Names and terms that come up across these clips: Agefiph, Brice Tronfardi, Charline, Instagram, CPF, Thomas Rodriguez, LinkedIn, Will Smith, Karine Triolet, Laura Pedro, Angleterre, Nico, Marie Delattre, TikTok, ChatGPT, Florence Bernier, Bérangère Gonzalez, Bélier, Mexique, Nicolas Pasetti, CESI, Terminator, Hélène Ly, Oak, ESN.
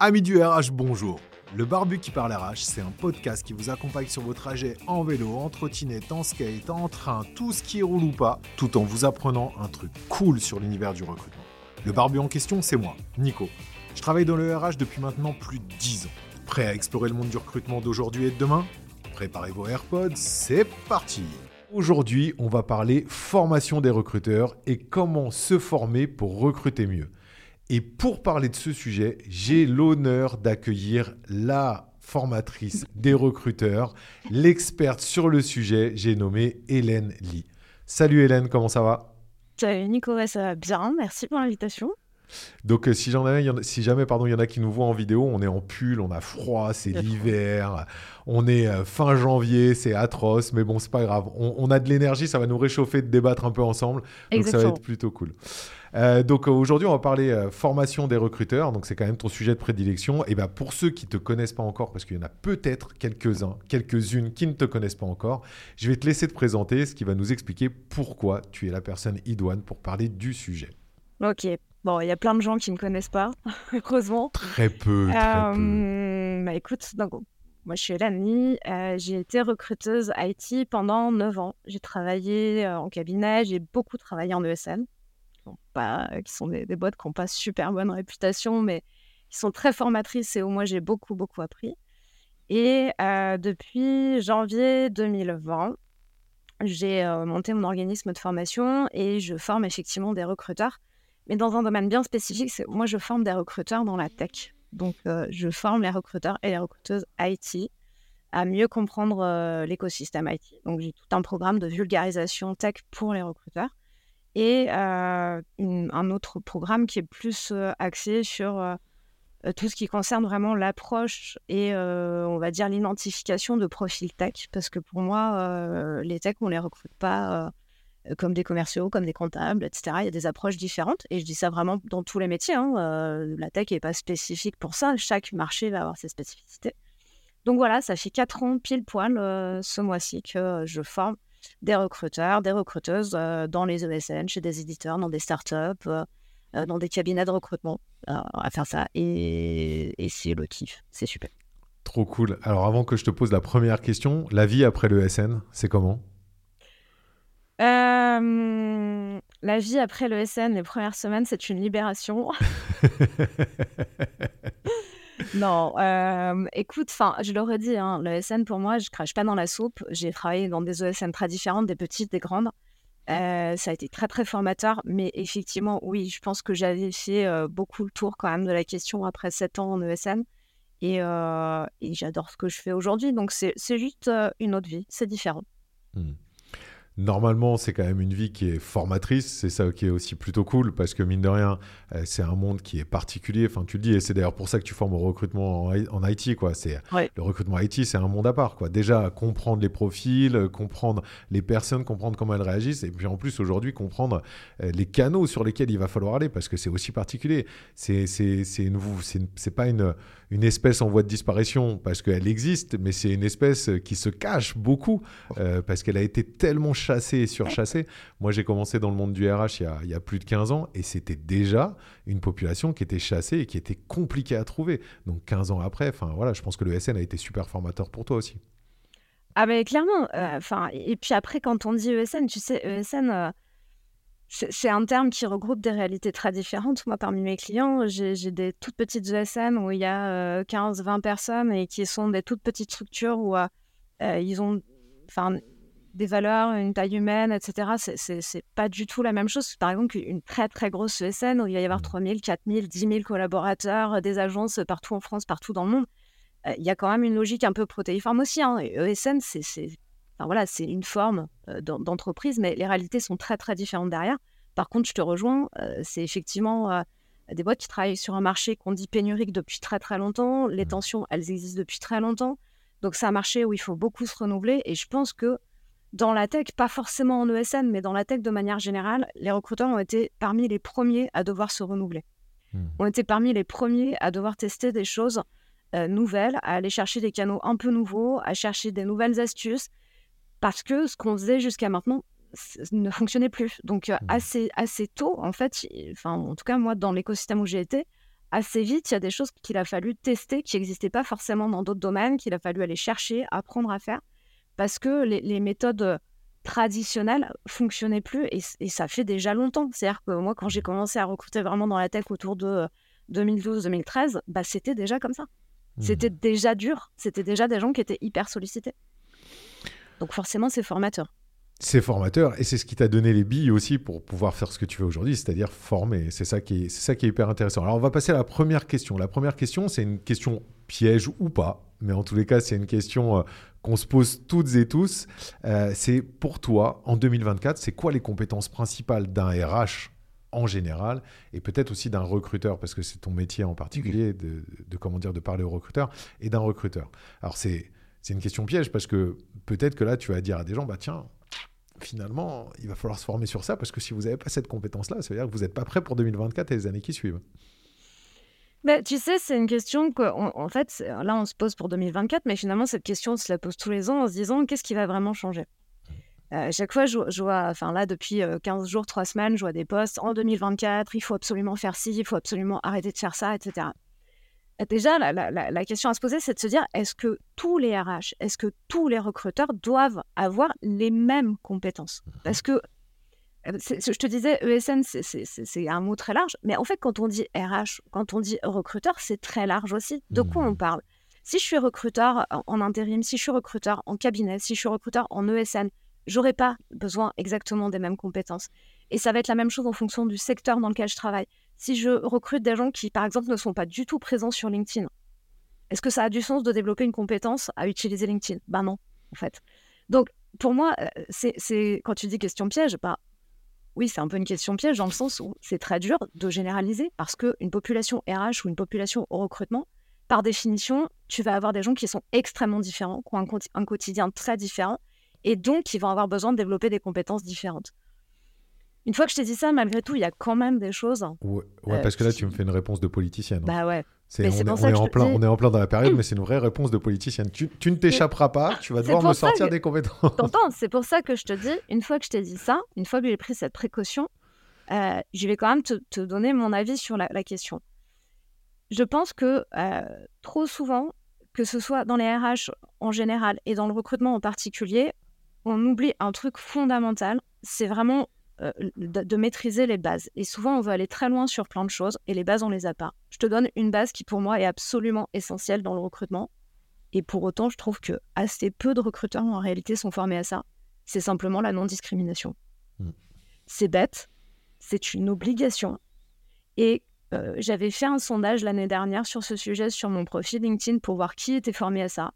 Amis du RH, bonjour. Le Barbu qui parle RH, c'est un podcast qui vous accompagne sur vos trajets en vélo, en trottinette, en skate, en train, tout ce qui roule ou pas, tout en vous apprenant un truc cool sur l'univers du recrutement. Le Barbu en question, c'est moi, Nico. Je travaille dans le RH depuis maintenant plus de 10 ans. Prêt à explorer le monde du recrutement d'aujourd'hui et de demain ? Préparez vos Airpods, c'est parti ! Aujourd'hui, on va parler formation des recruteurs et comment se former pour recruter mieux. Et pour parler de ce sujet, j'ai l'honneur d'accueillir la formatrice des recruteurs, l'experte sur le sujet, j'ai nommé Hélène Ly. Salut Hélène, comment ça va ? Salut Nicolas, ça va bien, merci pour l'invitation. Donc si jamais il y en a qui nous voient en vidéo, on est en pull, on a froid, c'est l'hiver, on est fin janvier, c'est atroce, mais bon, c'est pas grave. On a de l'énergie, ça va nous réchauffer de débattre un peu ensemble, donc exactement. Ça va être plutôt cool. Donc aujourd'hui, on va parler formation des recruteurs, donc c'est quand même ton sujet de prédilection. Et bien pour ceux qui ne te connaissent pas encore, parce qu'il y en a peut-être quelques-unes qui ne te connaissent pas encore, je vais te laisser te présenter, ce qui va nous expliquer pourquoi tu es la personne idoine pour parler du sujet. Ok. Bon, il y a plein de gens qui ne me connaissent pas, heureusement. Très peu. Bah écoute, donc, moi je suis Hélène Ly, j'ai été recruteuse IT pendant 9 ans. J'ai travaillé en cabinet, j'ai beaucoup travaillé en ESN, qui sont des boîtes qui n'ont pas super bonne réputation, mais qui sont très formatrices et où moi j'ai beaucoup appris. Et depuis janvier 2020, j'ai monté mon organisme de formation et je forme effectivement des recruteurs. Mais dans un domaine bien spécifique, moi, je forme des recruteurs dans la tech. Donc, je forme les recruteurs et les recruteuses IT à mieux comprendre l'écosystème IT. Donc, j'ai tout un programme de vulgarisation tech pour les recruteurs et un autre programme qui est plus axé sur tout ce qui concerne vraiment l'approche et, on va dire, l'identification de profils tech. Parce que pour moi, les techs, on ne les recrute pas... comme des commerciaux, comme des comptables, etc. Il y a des approches différentes. Et je dis ça vraiment dans tous les métiers. La tech n'est pas spécifique pour ça. Chaque marché va avoir ses spécificités. Donc voilà, ça fait 4 ans pile poil ce mois-ci que je forme des recruteurs, des recruteuses dans les ESN, chez des éditeurs, dans des startups, dans des cabinets de recrutement à faire ça. Et c'est le kiff. C'est super. Trop cool. Alors avant que je te pose la première question, la vie après l'ESN, c'est comment ? La vie après le SN, les premières semaines, c'est une libération. Non, écoute, je le redis, le SN pour moi, je crache pas dans la soupe. J'ai travaillé dans des ESN très différentes, des petites, des grandes. Ça a été très, très formateur. Mais effectivement, oui, je pense que j'avais fait beaucoup le tour quand même de la question après 7 ans en ESN. Et j'adore ce que je fais aujourd'hui. Donc, c'est juste une autre vie. C'est différent. Normalement, c'est quand même une vie qui est formatrice. C'est ça qui est aussi plutôt cool parce que, mine de rien, c'est un monde qui est particulier. Enfin, tu le dis, et c'est d'ailleurs pour ça que tu formes au recrutement en IT, quoi. Ouais. Le recrutement IT, c'est un monde à part, quoi. Déjà, comprendre les profils, comprendre les personnes, comprendre comment elles réagissent. Et puis, en plus, aujourd'hui, comprendre les canaux sur lesquels il va falloir aller parce que c'est aussi particulier. C'est pas une espèce en voie de disparition parce qu'elle existe, mais c'est une espèce qui se cache beaucoup parce qu'elle a été tellement chassé et surchassé. Moi, j'ai commencé dans le monde du RH il y a plus de 15 ans et c'était déjà une population qui était chassée et qui était compliquée à trouver. Donc, 15 ans après, je pense que le SN a été super formateur pour toi aussi. Ah ben, clairement. Et puis après, quand on dit ESN, tu sais, ESN, c'est un terme qui regroupe des réalités très différentes. Moi, parmi mes clients, j'ai des toutes petites ESN où il y a 15-20 personnes et qui sont des toutes petites structures où ils ont... des valeurs, une taille humaine, etc. C'est pas du tout la même chose. Par exemple, une très, très grosse ESN où il va y avoir 3000, 4000, 10 000 collaborateurs, des agences partout en France, partout dans le monde. Il y a quand même une logique un peu protéiforme aussi. ESN, c'est une forme d'entreprise, mais les réalités sont très, très différentes derrière. Par contre, je te rejoins, c'est effectivement des boîtes qui travaillent sur un marché qu'on dit pénurique depuis très, très longtemps. Les tensions, elles existent depuis très longtemps. Donc, c'est un marché où il faut beaucoup se renouveler. Et je pense que dans la tech, pas forcément en ESN, mais dans la tech de manière générale, les recruteurs ont été parmi les premiers à devoir se renouveler. Ont été parmi les premiers à devoir tester des choses nouvelles, à aller chercher des canaux un peu nouveaux, à chercher des nouvelles astuces, parce que ce qu'on faisait jusqu'à maintenant ne fonctionnait plus. Donc, assez tôt, en fait, en tout cas, moi, dans l'écosystème où j'ai été, assez vite, il y a des choses qu'il a fallu tester, qui n'existaient pas forcément dans d'autres domaines, qu'il a fallu aller chercher, apprendre à faire, parce que les méthodes traditionnelles ne fonctionnaient plus, et ça fait déjà longtemps. C'est-à-dire que moi, quand j'ai commencé à recruter vraiment dans la tech autour de 2012-2013, bah, c'était déjà comme ça. C'était déjà dur, c'était déjà des gens qui étaient hyper sollicités. Donc forcément, c'est formateur. C'est formateur, et c'est ce qui t'a donné les billes aussi pour pouvoir faire ce que tu veux aujourd'hui, c'est-à-dire former. C'est ça qui est hyper intéressant. Alors, on va passer à la première question. La première question, c'est une question piège ou pas, mais en tous les cas, c'est une question qu'on se pose toutes et tous. C'est pour toi, en 2024, c'est quoi les compétences principales d'un RH en général, et peut-être aussi d'un recruteur, parce que c'est ton métier en particulier de parler aux recruteurs, et d'un recruteur. Alors, c'est une question piège, parce que peut-être que là, tu vas dire à des gens, bah tiens, finalement, il va falloir se former sur ça, parce que si vous n'avez pas cette compétence-là, ça veut dire que vous n'êtes pas prêt pour 2024 et les années qui suivent. Bah, tu sais, c'est une question qu'en fait, là, on se pose pour 2024, mais finalement, cette question, on se la pose tous les ans en se disant, qu'est-ce qui va vraiment changer ? Chaque fois, je vois, enfin là, depuis 15 jours, 3 semaines, je vois des posts, en 2024, il faut absolument faire ci, il faut absolument arrêter de faire ça, etc. Et déjà, la question à se poser, c'est de se dire, est-ce que tous les RH, est-ce que tous les recruteurs doivent avoir les mêmes compétences ? Parce que, je te disais, ESN, c'est un mot très large, mais en fait, quand on dit RH, quand on dit recruteur, c'est très large aussi. De quoi on parle ? Si je suis recruteur en intérim, si je suis recruteur en cabinet, si je suis recruteur en ESN, j'aurai pas besoin exactement des mêmes compétences. Et ça va être la même chose en fonction du secteur dans lequel je travaille. Si je recrute des gens qui, par exemple, ne sont pas du tout présents sur LinkedIn, est-ce que ça a du sens de développer une compétence à utiliser LinkedIn ? Ben non, en fait. Donc, pour moi, quand tu dis question piège, ben, oui, c'est un peu une question piège dans le sens où c'est très dur de généraliser parce qu'une population RH ou une population au recrutement, par définition, tu vas avoir des gens qui sont extrêmement différents, qui ont un quotidien très différent et donc qui vont avoir besoin de développer des compétences différentes. Une fois que je t'ai dit ça, malgré tout, il y a quand même des choses. Ouais, parce que là, tu me fais une réponse de politicienne. Bah ouais. On est en plein dans la période, mais c'est une vraie réponse de politicienne. Tu ne t'échapperas pas, tu vas devoir me sortir des compétences. T'entends, c'est pour ça que je te dis, une fois que je t'ai dit ça, une fois que j'ai pris cette précaution, je vais quand même te donner mon avis sur la question. Je pense que trop souvent, que ce soit dans les RH en général et dans le recrutement en particulier, on oublie un truc fondamental, c'est vraiment de maîtriser les bases. Et souvent, on veut aller très loin sur plein de choses et les bases, on les a pas. Je te donne une base qui, pour moi, est absolument essentielle dans le recrutement. Et pour autant, je trouve que assez peu de recruteurs, en réalité, sont formés à ça. C'est simplement la non-discrimination. C'est bête, c'est une obligation. Et j'avais fait un sondage l'année dernière sur ce sujet, sur mon profil LinkedIn, pour voir qui était formé à ça.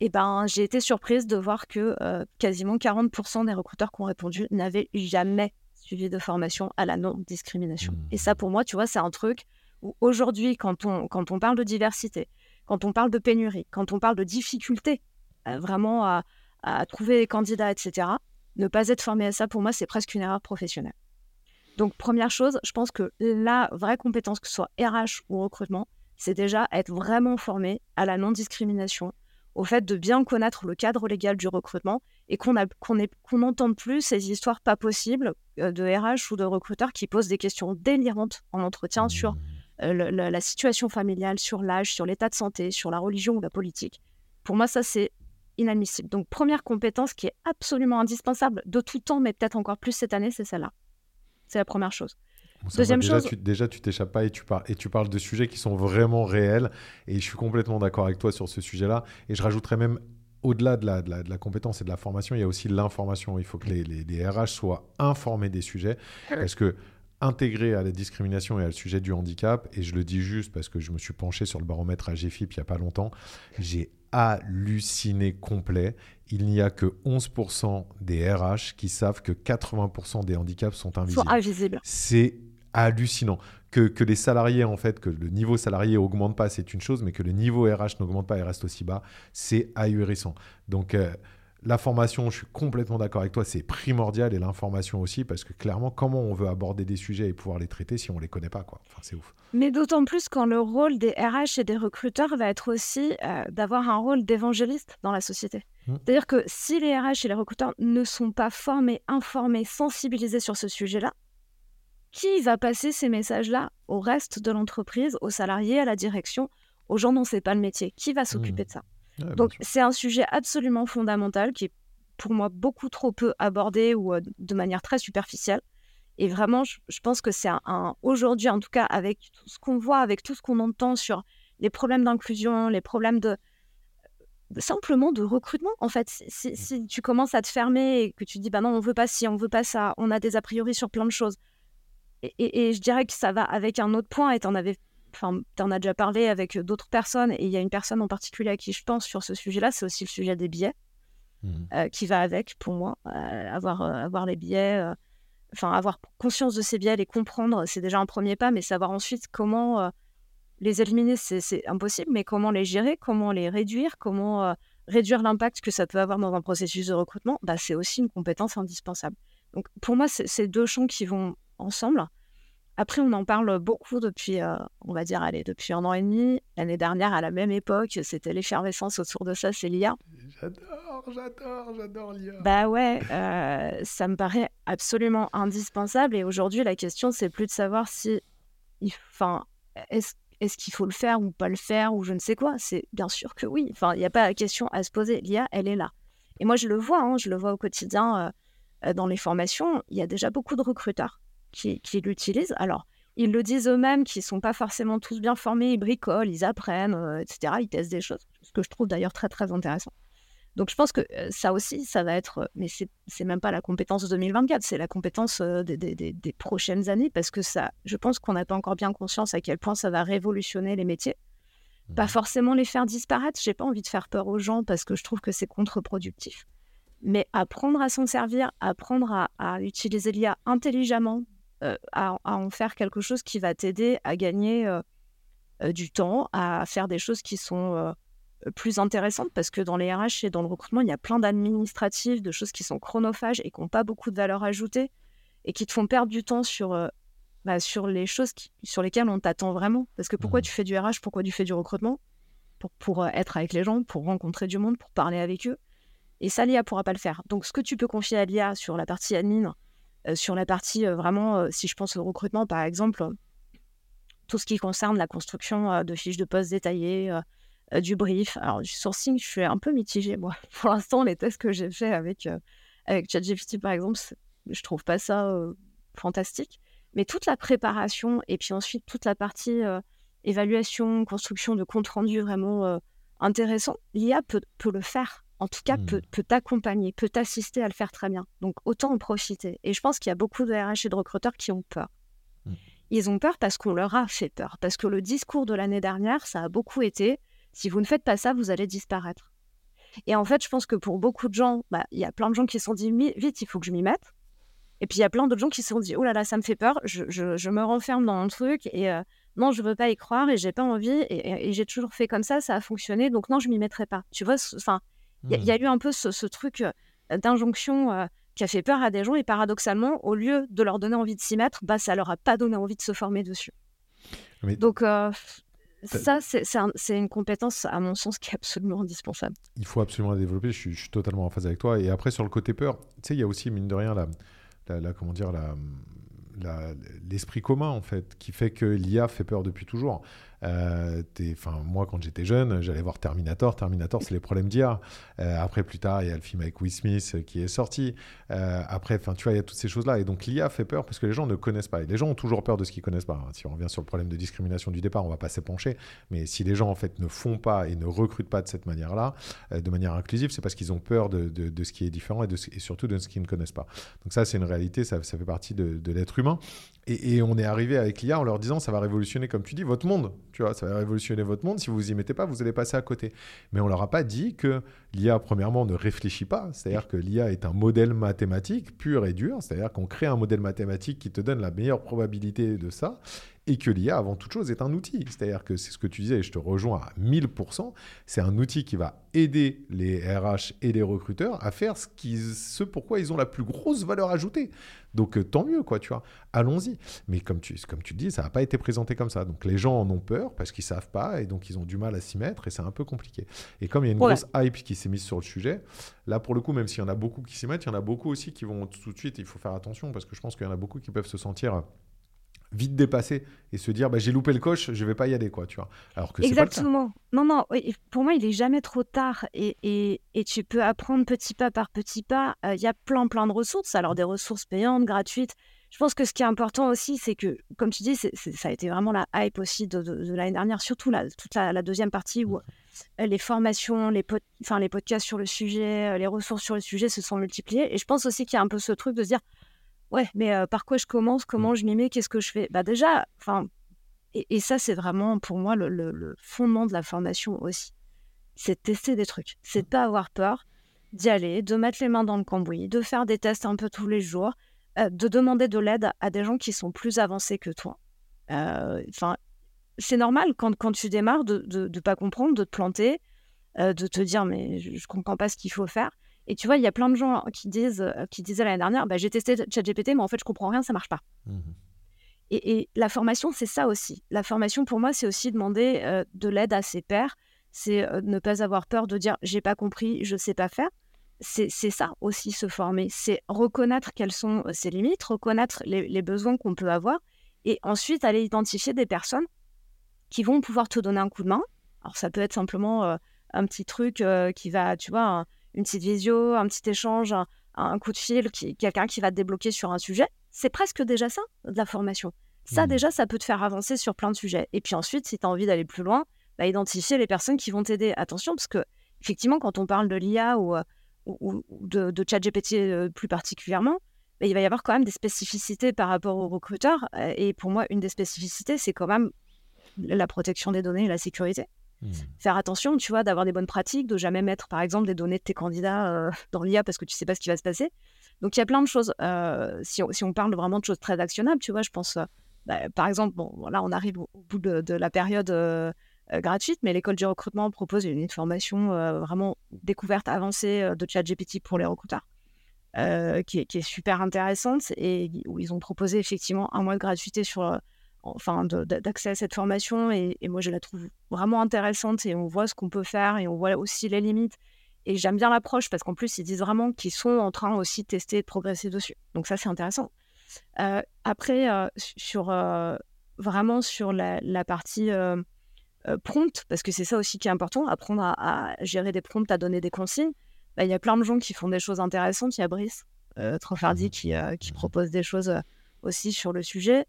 Et ben, j'ai été surprise de voir que quasiment 40% des recruteurs qui ont répondu n'avaient jamais suivi de formation à la non-discrimination. Et ça, pour moi, tu vois, c'est un truc où aujourd'hui, quand on parle de diversité, quand on parle de pénurie, quand on parle de difficulté vraiment à trouver des candidats, etc., ne pas être formé à ça, pour moi, c'est presque une erreur professionnelle. Donc, première chose, je pense que la vraie compétence, que ce soit RH ou recrutement, c'est déjà être vraiment formé à la non-discrimination, au fait de bien connaître le cadre légal du recrutement et qu'on n'entende plus ces histoires pas possibles de RH ou de recruteurs qui posent des questions délirantes en entretien sur la situation familiale, sur l'âge, sur l'état de santé, sur la religion ou la politique. Pour moi, ça, c'est inadmissible. Donc, première compétence qui est absolument indispensable de tout temps, mais peut-être encore plus cette année, c'est celle-là. C'est la première chose. Deuxième chose... Déjà, tu t'échappes pas et tu parles de sujets qui sont vraiment réels. Et je suis complètement d'accord avec toi sur ce sujet-là. Et je rajouterais même, au-delà de la compétence et de la formation, il y a aussi l'information. Il faut que les RH soient informés des sujets. Parce que intégré à la discrimination et à le sujet du handicap, et je le dis juste parce que je me suis penché sur le baromètre Agefiph il n'y a pas longtemps, j'ai halluciné complet. Il n'y a que 11% des RH qui savent que 80% des handicaps sont invisibles. C'est hallucinant. Que les salariés, en fait, que le niveau salarié n'augmente pas, c'est une chose, mais que le niveau RH n'augmente pas et reste aussi bas, c'est ahurissant. Donc, la formation, je suis complètement d'accord avec toi, c'est primordial, et l'information aussi, parce que clairement, comment on veut aborder des sujets et pouvoir les traiter si on ne les connaît pas, quoi. Enfin, c'est ouf. Mais d'autant plus quand le rôle des RH et des recruteurs va être aussi d'avoir un rôle d'évangéliste dans la société. C'est-à-dire que si les RH et les recruteurs ne sont pas formés, informés, sensibilisés sur ce sujet-là, qui va passer ces messages-là au reste de l'entreprise, aux salariés, à la direction, aux gens dont c'est pas le métier? Qui va s'occuper de ça? Ouais, donc, c'est un sujet absolument fondamental qui est pour moi beaucoup trop peu abordé ou de manière très superficielle. Et vraiment, je pense que c'est aujourd'hui, en tout cas, avec tout ce qu'on voit, avec tout ce qu'on entend sur les problèmes d'inclusion, les problèmes simplement de recrutement. En fait, si tu commences à te fermer et que tu dis, bah non, on veut pas ci, on veut pas ça, on a des a priori sur plein de choses. Et je dirais que ça va avec un autre point, et t'en as déjà parlé avec d'autres personnes, et il y a une personne en particulier à qui je pense sur ce sujet-là, c'est aussi le sujet des billets, qui va avec, pour moi, avoir les billets, avoir conscience de ces billets, les comprendre, c'est déjà un premier pas, mais savoir ensuite comment les éliminer, c'est impossible, mais comment les gérer, comment les réduire, comment réduire l'impact que ça peut avoir dans un processus de recrutement, bah, c'est aussi une compétence indispensable. Donc pour moi, c'est deux champs qui vont ensemble. Après, on en parle beaucoup depuis, depuis 1 an et demi. L'année dernière, à la même époque, c'était l'effervescence autour de ça, c'est l'IA. J'adore l'IA. Bah ouais, ça me paraît absolument indispensable. Et aujourd'hui, la question, c'est plus de savoir si, est-ce qu'il faut le faire ou pas le faire ou je ne sais quoi. C'est bien sûr que oui. Enfin, il n'y a pas de question à se poser. L'IA, elle est là. Et moi, je le vois au quotidien dans les formations. Il y a déjà beaucoup de recruteurs qui l'utilisent. Alors, ils le disent eux-mêmes qu'ils ne sont pas forcément tous bien formés, ils bricolent, ils apprennent, etc. Ils testent des choses, ce que je trouve d'ailleurs très, très intéressant. Donc, je pense que ça aussi, ça va être... mais c'est même pas la compétence 2024, c'est la compétence des prochaines années, parce que ça, je pense qu'on n'a pas encore bien conscience à quel point ça va révolutionner les métiers. Pas forcément les faire disparaître. Je n'ai pas envie de faire peur aux gens parce que je trouve que c'est contre-productif. Mais apprendre à s'en servir, apprendre à utiliser l'IA intelligemment, à en faire quelque chose qui va t'aider à gagner du temps, à faire des choses qui sont plus intéressantes, parce que dans les RH et dans le recrutement, il y a plein d'administratifs, de choses qui sont chronophages et qui n'ont pas beaucoup de valeur ajoutée et qui te font perdre du temps sur les choses sur lesquelles on t'attend vraiment. Parce que pourquoi tu fais du RH, pourquoi tu fais du recrutement? Pour être avec les gens, pour rencontrer du monde, pour parler avec eux. Et ça, l'IA ne pourra pas le faire. Donc, ce que tu peux confier à l'IA sur la partie admin, sur la partie vraiment, si je pense au recrutement par exemple, tout ce qui concerne la construction de fiches de poste détaillées, du brief, alors du sourcing, je suis un peu mitigée moi. Pour l'instant, les tests que j'ai faits avec ChatGPT par exemple, je trouve pas ça fantastique. Mais toute la préparation et puis ensuite toute la partie évaluation, construction de compte rendu vraiment intéressant, l'IA peut le faire. En tout cas, peut t'accompagner, peut t'assister à le faire très bien. Donc, autant en profiter. Et je pense qu'il y a beaucoup de RH et de recruteurs qui ont peur. Ils ont peur parce qu'on leur a fait peur. Parce que le discours de l'année dernière, ça a beaucoup été « si vous ne faites pas ça, vous allez disparaître ». Et en fait, je pense que pour beaucoup de gens, y a plein de gens qui se sont dit « vite, il faut que je m'y mette ». Et puis, il y a plein d'autres gens qui se sont dit « oh là là, ça me fait peur, je me renferme dans un truc et non, je ne veux pas y croire et je n'ai pas envie et j'ai toujours fait comme ça, ça a fonctionné, donc non, je ne m'y mettrai pas ». Tu vois, il y a eu un peu ce truc d'injonction qui a fait peur à des gens et paradoxalement, au lieu de leur donner envie de s'y mettre, ça leur a pas donné envie de se former dessus. Mais donc ça, c'est une compétence à mon sens qui est absolument indispensable. Il faut absolument la développer, je suis totalement en phase avec toi. Et après, sur le côté peur, tu sais, il y a aussi, mine de rien, l'esprit commun en fait qui fait que l'IA fait peur depuis toujours. Moi quand j'étais jeune, j'allais voir Terminator, c'est les problèmes d'IA. Après plus tard, il y a le film avec Will Smith qui est sorti. Après tu vois, il y a toutes ces choses là et donc l'IA fait peur parce que les gens ne connaissent pas. Et les gens ont toujours peur de ce qu'ils connaissent pas. Si on revient sur le problème de discrimination du départ, on va pas s'épancher, mais si les gens en fait ne font pas et ne recrutent pas de cette manière-là, de manière inclusive, c'est parce qu'ils ont peur de ce qui est différent et surtout de ce qu'ils ne connaissent pas. Donc ça c'est une réalité, ça fait partie de l'être humain. Et on est arrivé avec l'IA en leur disant ça va révolutionner, comme tu dis, votre monde. Tu vois, ça va révolutionner votre monde. Si vous vous y mettez pas, vous allez passer à côté. Mais on leur a pas dit que l'IA, premièrement, ne réfléchit pas. C'est-à-dire que l'IA est un modèle mathématique pur et dur. C'est-à-dire qu'on crée un modèle mathématique qui te donne la meilleure probabilité de ça. Et que l'IA, avant toute chose, est un outil. C'est-à-dire que c'est ce que tu disais, et je te rejoins à 1000%, c'est un outil qui va aider les RH et les recruteurs à faire ce pourquoi ils ont la plus grosse valeur ajoutée. Donc tant mieux, quoi, tu vois. Allons-y. Mais comme tu le dis, ça n'a pas été présenté comme ça. Donc les gens en ont peur parce qu'ils ne savent pas et donc ils ont du mal à s'y mettre et c'est un peu compliqué. Et comme il y a une grosse hype qui s'est mise sur le sujet, là pour le coup, même s'il y en a beaucoup qui s'y mettent, il y en a beaucoup aussi qui vont tout de suite, il faut faire attention parce que je pense qu'il y en a beaucoup qui peuvent se sentir vite dépasser et se dire bah, j'ai loupé le coche, je vais pas y aller quoi, tu vois. Alors que exactement. C'est pas le cas. Non, pour moi il est jamais trop tard et tu peux apprendre petit pas par petit pas. Il y a plein de ressources, alors des ressources payantes, gratuites. Je pense que ce qui est important aussi, c'est que, comme tu dis, ça a été vraiment la hype aussi de l'année dernière, surtout toute la deuxième partie où les formations, les podcasts sur le sujet, les ressources sur le sujet se sont multipliées. Et je pense aussi qu'il y a un peu ce truc de se dire, ouais, mais par quoi je commence, comment je m'y mets, qu'est-ce que je fais ? Bah déjà, et ça c'est vraiment pour moi le fondement de la formation aussi. C'est de tester des trucs, c'est de pas avoir peur d'y aller, de mettre les mains dans le cambouis, de faire des tests un peu tous les jours, de demander de l'aide à des gens qui sont plus avancés que toi. C'est normal quand tu démarres de pas comprendre, de te planter, de te dire mais je comprends pas ce qu'il faut faire. Et tu vois, il y a plein de gens qui disaient l'année dernière, bah, j'ai testé ChatGPT, mais en fait, je ne comprends rien, ça ne marche pas. Mmh. Et la formation, c'est ça aussi. La formation, pour moi, c'est aussi demander de l'aide à ses pairs. C'est ne pas avoir peur de dire, je n'ai pas compris, je ne sais pas faire. C'est ça aussi, se former. C'est reconnaître quelles sont ses limites, reconnaître les besoins qu'on peut avoir. Et ensuite, aller identifier des personnes qui vont pouvoir te donner un coup de main. Alors, ça peut être simplement un petit truc qui va, tu vois... une petite visio, un petit échange, un coup de fil, quelqu'un qui va te débloquer sur un sujet, c'est presque déjà ça, de la formation. Ça, déjà, ça peut te faire avancer sur plein de sujets. Et puis ensuite, si tu as envie d'aller plus loin, bah, identifier les personnes qui vont t'aider. Attention, parce que effectivement, quand on parle de l'IA ou de ChatGPT plus particulièrement, bah, il va y avoir quand même des spécificités par rapport aux recruteurs. Et pour moi, une des spécificités, c'est quand même la protection des données et la sécurité. Faire attention, tu vois, d'avoir des bonnes pratiques, de jamais mettre, par exemple, des données de tes candidats dans l'IA parce que tu ne sais pas ce qui va se passer. Donc, il y a plein de choses. Si on parle vraiment de choses très actionnables, tu vois, je pense, par exemple, bon, là, on arrive au bout de la période gratuite, mais l'école du recrutement propose une formation vraiment découverte, avancée de ChatGPT pour les recruteurs, qui est super intéressante et où ils ont proposé effectivement un mois de gratuité sur... d'accès à cette formation et moi je la trouve vraiment intéressante et on voit ce qu'on peut faire et on voit aussi les limites et j'aime bien l'approche parce qu'en plus ils disent vraiment qu'ils sont en train aussi de tester et de progresser dessus, donc ça c'est intéressant. Après sur la partie prompt, parce que c'est ça aussi qui est important, apprendre à gérer des prompts, à donner des consignes, bah, y a plein de gens qui font des choses intéressantes. Il y a Brice Tronfardi qui propose des choses aussi sur le sujet.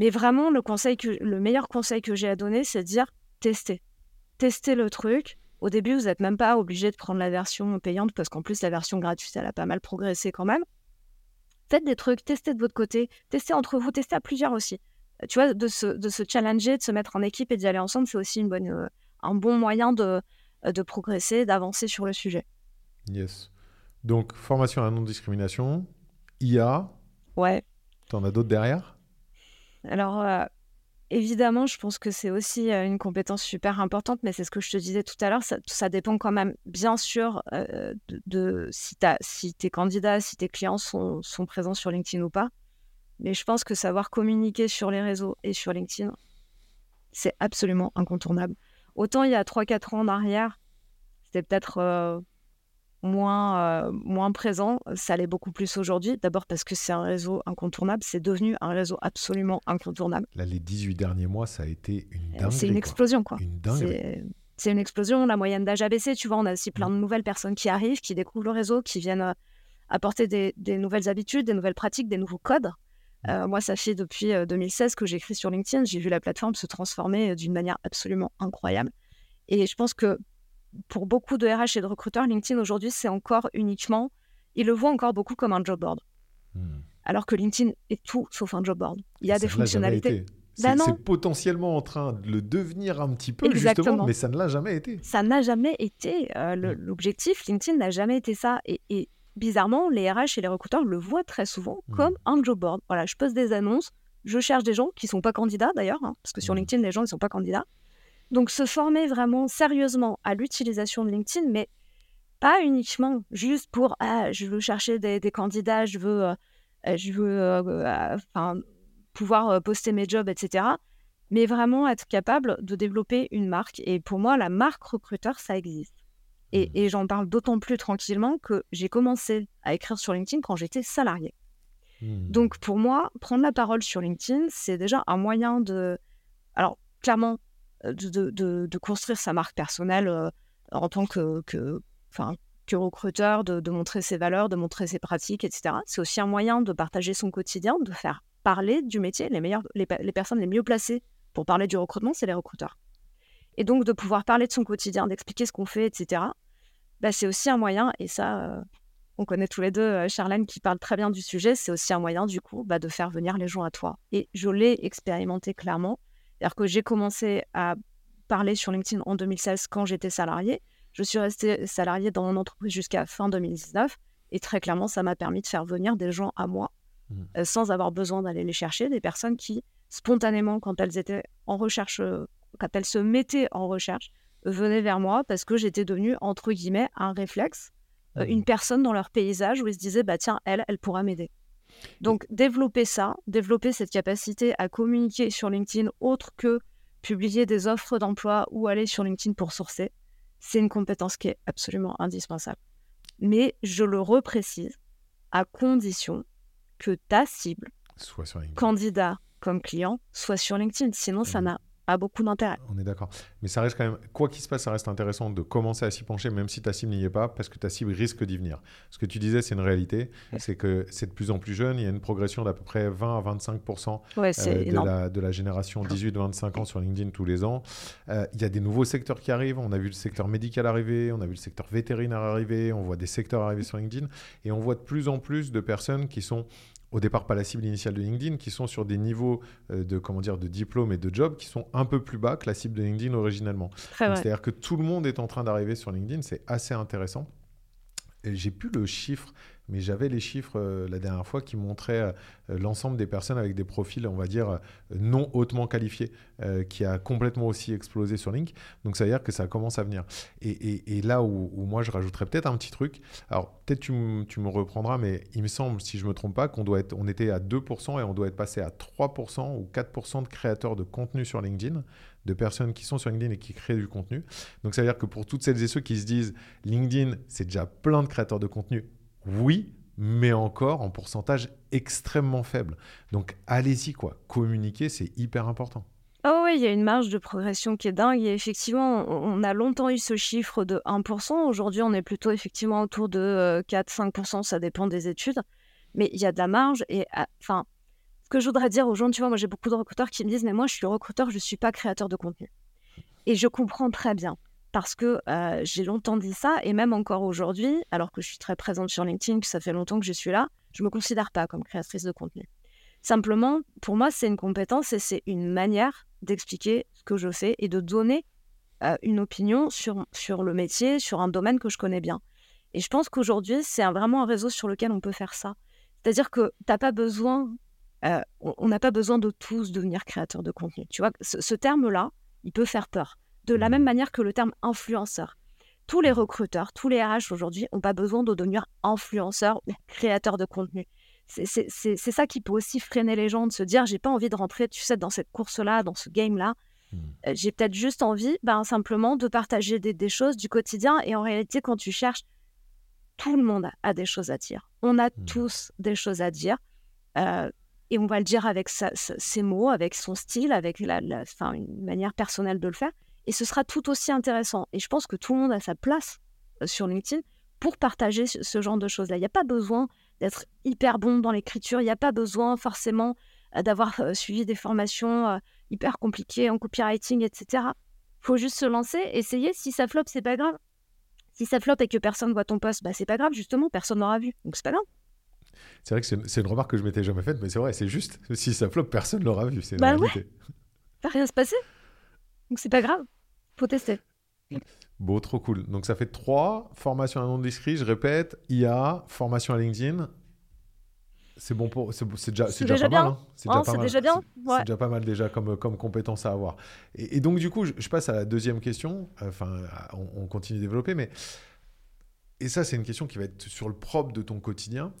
Mais vraiment, le meilleur conseil que j'ai à donner, c'est de dire tester. Tester le truc. Au début, vous n'êtes même pas obligé de prendre la version payante parce qu'en plus, la version gratuite, elle a pas mal progressé quand même. Faites des trucs, testez de votre côté, testez entre vous, testez à plusieurs aussi. Tu vois, de se challenger, de se mettre en équipe et d'y aller ensemble, c'est aussi un bon moyen de progresser, d'avancer sur le sujet. Yes. Donc, formation à la non-discrimination, IA. Ouais. T'en as d'autres derrière ? Alors, évidemment, je pense que c'est aussi une compétence super importante, mais c'est ce que je te disais tout à l'heure, ça dépend quand même, bien sûr, si tes candidats, si tes clients sont présents sur LinkedIn ou pas. Mais je pense que savoir communiquer sur les réseaux et sur LinkedIn, c'est absolument incontournable. Autant il y a 3-4 ans en arrière, c'était peut-être moins présent, ça l'est beaucoup plus aujourd'hui. D'abord parce que c'est un réseau incontournable, c'est devenu un réseau absolument incontournable. Là, les 18 derniers mois, ça a été une dinguerie. C'est une explosion, quoi. Une dinguerie. C'est une explosion. La moyenne d'âge a baissé, tu vois. On a aussi plein de nouvelles personnes qui arrivent, qui découvrent le réseau, qui viennent apporter des nouvelles habitudes, des nouvelles pratiques, des nouveaux codes. Moi, ça fait depuis 2016 que j'écris sur LinkedIn. J'ai vu la plateforme se transformer d'une manière absolument incroyable. Et je pense que pour beaucoup de RH et de recruteurs, LinkedIn aujourd'hui, c'est encore uniquement... Ils le voient encore beaucoup comme un job board. Alors que LinkedIn est tout sauf un job board. Il y a ça des fonctionnalités... C'est potentiellement en train de le devenir un petit peu, Exactement. Justement, mais ça ne l'a jamais été. Ça n'a jamais été. L'objectif, LinkedIn n'a jamais été ça. Et bizarrement, les RH et les recruteurs le voient très souvent comme un job board. Voilà, je poste des annonces, je cherche des gens qui ne sont pas candidats d'ailleurs, parce que sur LinkedIn, les gens ne sont pas candidats. Donc, se former vraiment sérieusement à l'utilisation de LinkedIn, mais pas uniquement juste pour je veux chercher des candidats, je veux pouvoir poster mes jobs, etc. Mais vraiment être capable de développer une marque. Et pour moi, la marque recruteur, ça existe. Et j'en parle d'autant plus tranquillement que j'ai commencé à écrire sur LinkedIn quand j'étais salariée. Donc pour moi, prendre la parole sur LinkedIn, c'est déjà un moyen de, alors clairement, de construire sa marque personnelle en tant que recruteur, de montrer ses valeurs, de montrer ses pratiques, etc. C'est aussi un moyen de partager son quotidien, de faire parler du métier. Les personnes les mieux placées pour parler du recrutement, c'est les recruteurs. Et donc de pouvoir parler de son quotidien, d'expliquer ce qu'on fait, etc. Bah, c'est aussi un moyen, et ça, on connaît tous les deux, Charline qui parle très bien du sujet, c'est aussi un moyen du coup de faire venir les gens à toi. Et je l'ai expérimenté clairement. C'est-à-dire que j'ai commencé à parler sur LinkedIn en 2016 quand j'étais salariée. Je suis restée salariée dans mon entreprise jusqu'à fin 2019. Et très clairement, ça m'a permis de faire venir des gens à moi sans avoir besoin d'aller les chercher. Des personnes qui, spontanément, quand elles se mettaient en recherche, venaient vers moi parce que j'étais devenue, entre guillemets, un réflexe, une personne dans leur paysage où ils se disaient, tiens, elle pourra m'aider. Donc, développer ça, développer cette capacité à communiquer sur LinkedIn autre que publier des offres d'emploi ou aller sur LinkedIn pour sourcer, c'est une compétence qui est absolument indispensable. Mais je le reprécise, à condition que ta cible, soit sur LinkedIn, candidat comme client, soit sur LinkedIn. Sinon, ça n'a pas beaucoup d'intérêt. On est d'accord. Mais ça reste quand même, quoi qu'il se passe, ça reste intéressant de commencer à s'y pencher, même si ta cible n'y est pas, parce que ta cible risque d'y venir. Ce que tu disais, c'est une réalité, c'est que c'est de plus en plus jeune, il y a une progression d'à peu près 20 à 25% de la génération 18-25 ans sur LinkedIn tous les ans. Il y a des nouveaux secteurs qui arrivent, on a vu le secteur médical arriver, on a vu le secteur vétérinaire arriver, on voit des secteurs arriver sur LinkedIn, et on voit de plus en plus de personnes qui sont au départ pas la cible initiale de LinkedIn, qui sont sur des niveaux de diplôme et de job qui sont un peu plus bas que la cible de LinkedIn originalement. C'est-à-dire que tout le monde est en train d'arriver sur LinkedIn, c'est assez intéressant. Et j'ai plus le chiffre, mais j'avais les chiffres la dernière fois qui montraient l'ensemble des personnes avec des profils, on va dire, non hautement qualifiés, qui a complètement aussi explosé sur LinkedIn. Donc, ça veut dire que ça commence à venir. Et là où moi, je rajouterais peut-être un petit truc. Alors, peut-être tu me reprendras, mais il me semble, si je ne me trompe pas, on était à 2% et on doit être passé à 3% ou 4% de créateurs de contenu sur LinkedIn, de personnes qui sont sur LinkedIn et qui créent du contenu. Donc, ça veut dire que pour toutes celles et ceux qui se disent « LinkedIn, c'est déjà plein de créateurs de contenu », oui, mais encore en pourcentage extrêmement faible. Donc, allez-y, communiquer, c'est hyper important. Ah oui, il y a une marge de progression qui est dingue. Et effectivement, on a longtemps eu ce chiffre de 1%. Aujourd'hui, on est plutôt effectivement autour de 4-5%. Ça dépend des études. Mais il y a de la marge. Et ce que je voudrais dire aux gens, tu vois, moi, j'ai beaucoup de recruteurs qui me disent « Mais moi, je suis recruteur, je ne suis pas créateur de contenu. » Et je comprends très bien. Parce que j'ai longtemps dit ça, et même encore aujourd'hui, alors que je suis très présente sur LinkedIn, que ça fait longtemps que je suis là, je ne me considère pas comme créatrice de contenu. Simplement, pour moi, c'est une compétence et c'est une manière d'expliquer ce que je fais et de donner une opinion sur le métier, sur un domaine que je connais bien. Et je pense qu'aujourd'hui, c'est vraiment un réseau sur lequel on peut faire ça. C'est-à-dire que on n'a pas besoin de tous devenir créateur de contenu. Tu vois, ce terme-là, il peut faire peur. De la même manière que le terme influenceur. Tous les recruteurs, tous les RH aujourd'hui n'ont pas besoin de devenir influenceurs ou créateurs de contenu. C'est ça qui peut aussi freiner les gens, de se dire « j'ai pas envie de rentrer dans cette course-là, dans ce game-là. J'ai peut-être juste envie simplement de partager des choses du quotidien. » Et en réalité, quand tu cherches, tout le monde a des choses à dire. On a tous des choses à dire. Et on va le dire avec ses mots, avec son style, avec une manière personnelle de le faire. Et ce sera tout aussi intéressant. Et je pense que tout le monde a sa place sur LinkedIn pour partager ce genre de choses-là. Il n'y a pas besoin d'être hyper bon dans l'écriture. Il n'y a pas besoin forcément d'avoir suivi des formations hyper compliquées en copywriting, etc. Il faut juste se lancer, essayer. Si ça floppe, c'est pas grave. Si ça floppe et que personne ne voit ton post, c'est pas grave, justement, personne n'aura vu. Donc, c'est pas grave. C'est vrai que c'est une remarque que je m'étais jamais faite, mais c'est vrai, c'est juste. Si ça floppe, personne ne l'aura vu. C'est une réalité. Ouais. Ça va rien se passer. Donc, c'est pas grave. Faut tester. Bon, trop cool. Donc, ça fait 3 formations à non inscrits. Je répète, IA, formation à LinkedIn. C'est bon pour. C'est déjà pas mal. Hein. C'est déjà bien. C'est déjà pas mal déjà comme compétence à avoir. Et donc, du coup, je passe à la deuxième question. Enfin, on continue de développer, mais et ça, c'est une question qui va être sur le propre de ton quotidien.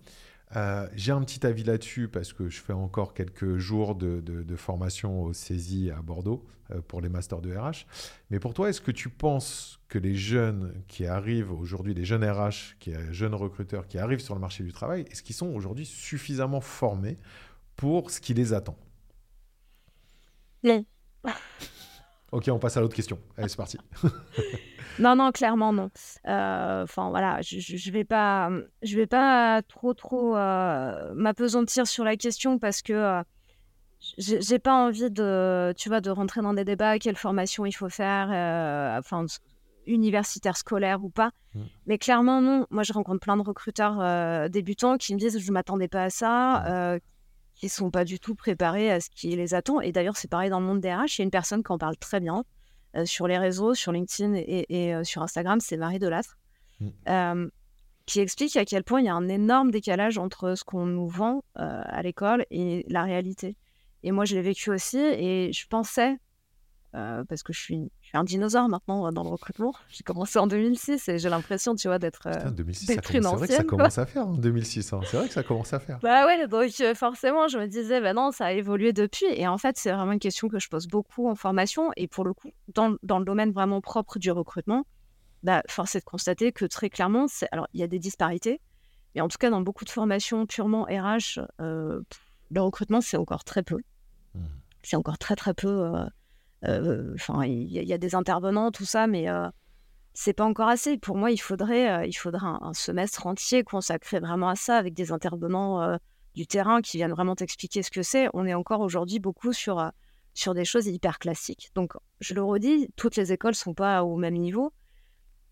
J'ai un petit avis là-dessus parce que je fais encore quelques jours de formation au CESI à Bordeaux pour les masters de RH. Mais pour toi, est-ce que tu penses que les jeunes qui arrivent aujourd'hui, les jeunes RH, les jeunes recruteurs qui arrivent sur le marché du travail, est-ce qu'ils sont aujourd'hui suffisamment formés pour ce qui les attend? Non. Ok, on passe à l'autre question. Allez, c'est parti. Non, clairement non. Voilà, je vais pas trop m'apesantir sur la question parce que j'ai pas envie de rentrer dans des débats quelle formation il faut faire, universitaire, scolaire ou pas. Mais clairement non. Moi, je rencontre plein de recruteurs débutants qui me disent je m'attendais pas à ça. Qui sont pas du tout préparés à ce qui les attend. Et d'ailleurs, c'est pareil dans le monde des RH. Il y a une personne qui en parle très bien sur les réseaux, sur LinkedIn et sur Instagram, c'est Marie Delattre, qui explique à quel point il y a un énorme décalage entre ce qu'on nous vend à l'école et la réalité. Et moi, je l'ai vécu aussi et je pensais, parce que je suis un dinosaure maintenant dans le recrutement. J'ai commencé en 2006 et j'ai l'impression, tu vois, d'être une ancienne. C'est vrai que ça commence à faire en 2006. Hein. C'est vrai que ça commence à faire. Bah ouais, donc forcément, je me disais, non, ça a évolué depuis. Et en fait, c'est vraiment une question que je pose beaucoup en formation. Et pour le coup, dans le domaine vraiment propre du recrutement, force est de constater que très clairement, alors il y a des disparités. Mais en tout cas, dans beaucoup de formations purement RH, le recrutement, c'est encore très peu. C'est encore très, très peu... il y a des intervenants, tout ça, mais c'est pas encore assez. Pour moi, il faudrait un semestre entier consacré vraiment à ça, avec des intervenants du terrain qui viennent vraiment t'expliquer ce que c'est. On est encore aujourd'hui beaucoup sur des choses hyper classiques. Donc, je le redis, toutes les écoles sont pas au même niveau,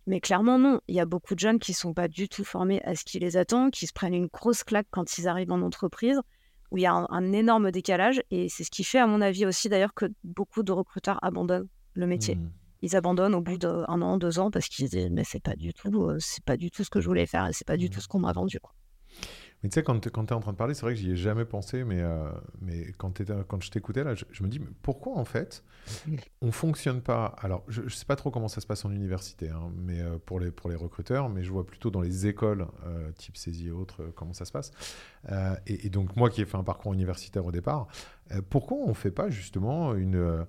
mais clairement non. Il y a beaucoup de jeunes qui sont pas du tout formés à ce qui les attend, qui se prennent une grosse claque quand ils arrivent en entreprise, où il y a un énorme décalage, et c'est ce qui fait, à mon avis aussi d'ailleurs, que beaucoup de recruteurs abandonnent le métier. Ils abandonnent au bout d'un an, 2 ans, parce qu'ils disent mais c'est pas du tout ce que je voulais faire, et c'est pas du tout ce qu'on m'a vendu, quoi. Mais tu sais, quand tu es en train de parler, c'est vrai que j'y ai jamais pensé, mais quand je t'écoutais là, je me dis mais pourquoi en fait on fonctionne pas. Alors je sais pas trop comment ça se passe en université, hein, mais pour les recruteurs, mais je vois plutôt dans les écoles type CESI et autres comment ça se passe. Et donc moi qui ai fait un parcours universitaire au départ, pourquoi on fait pas justement une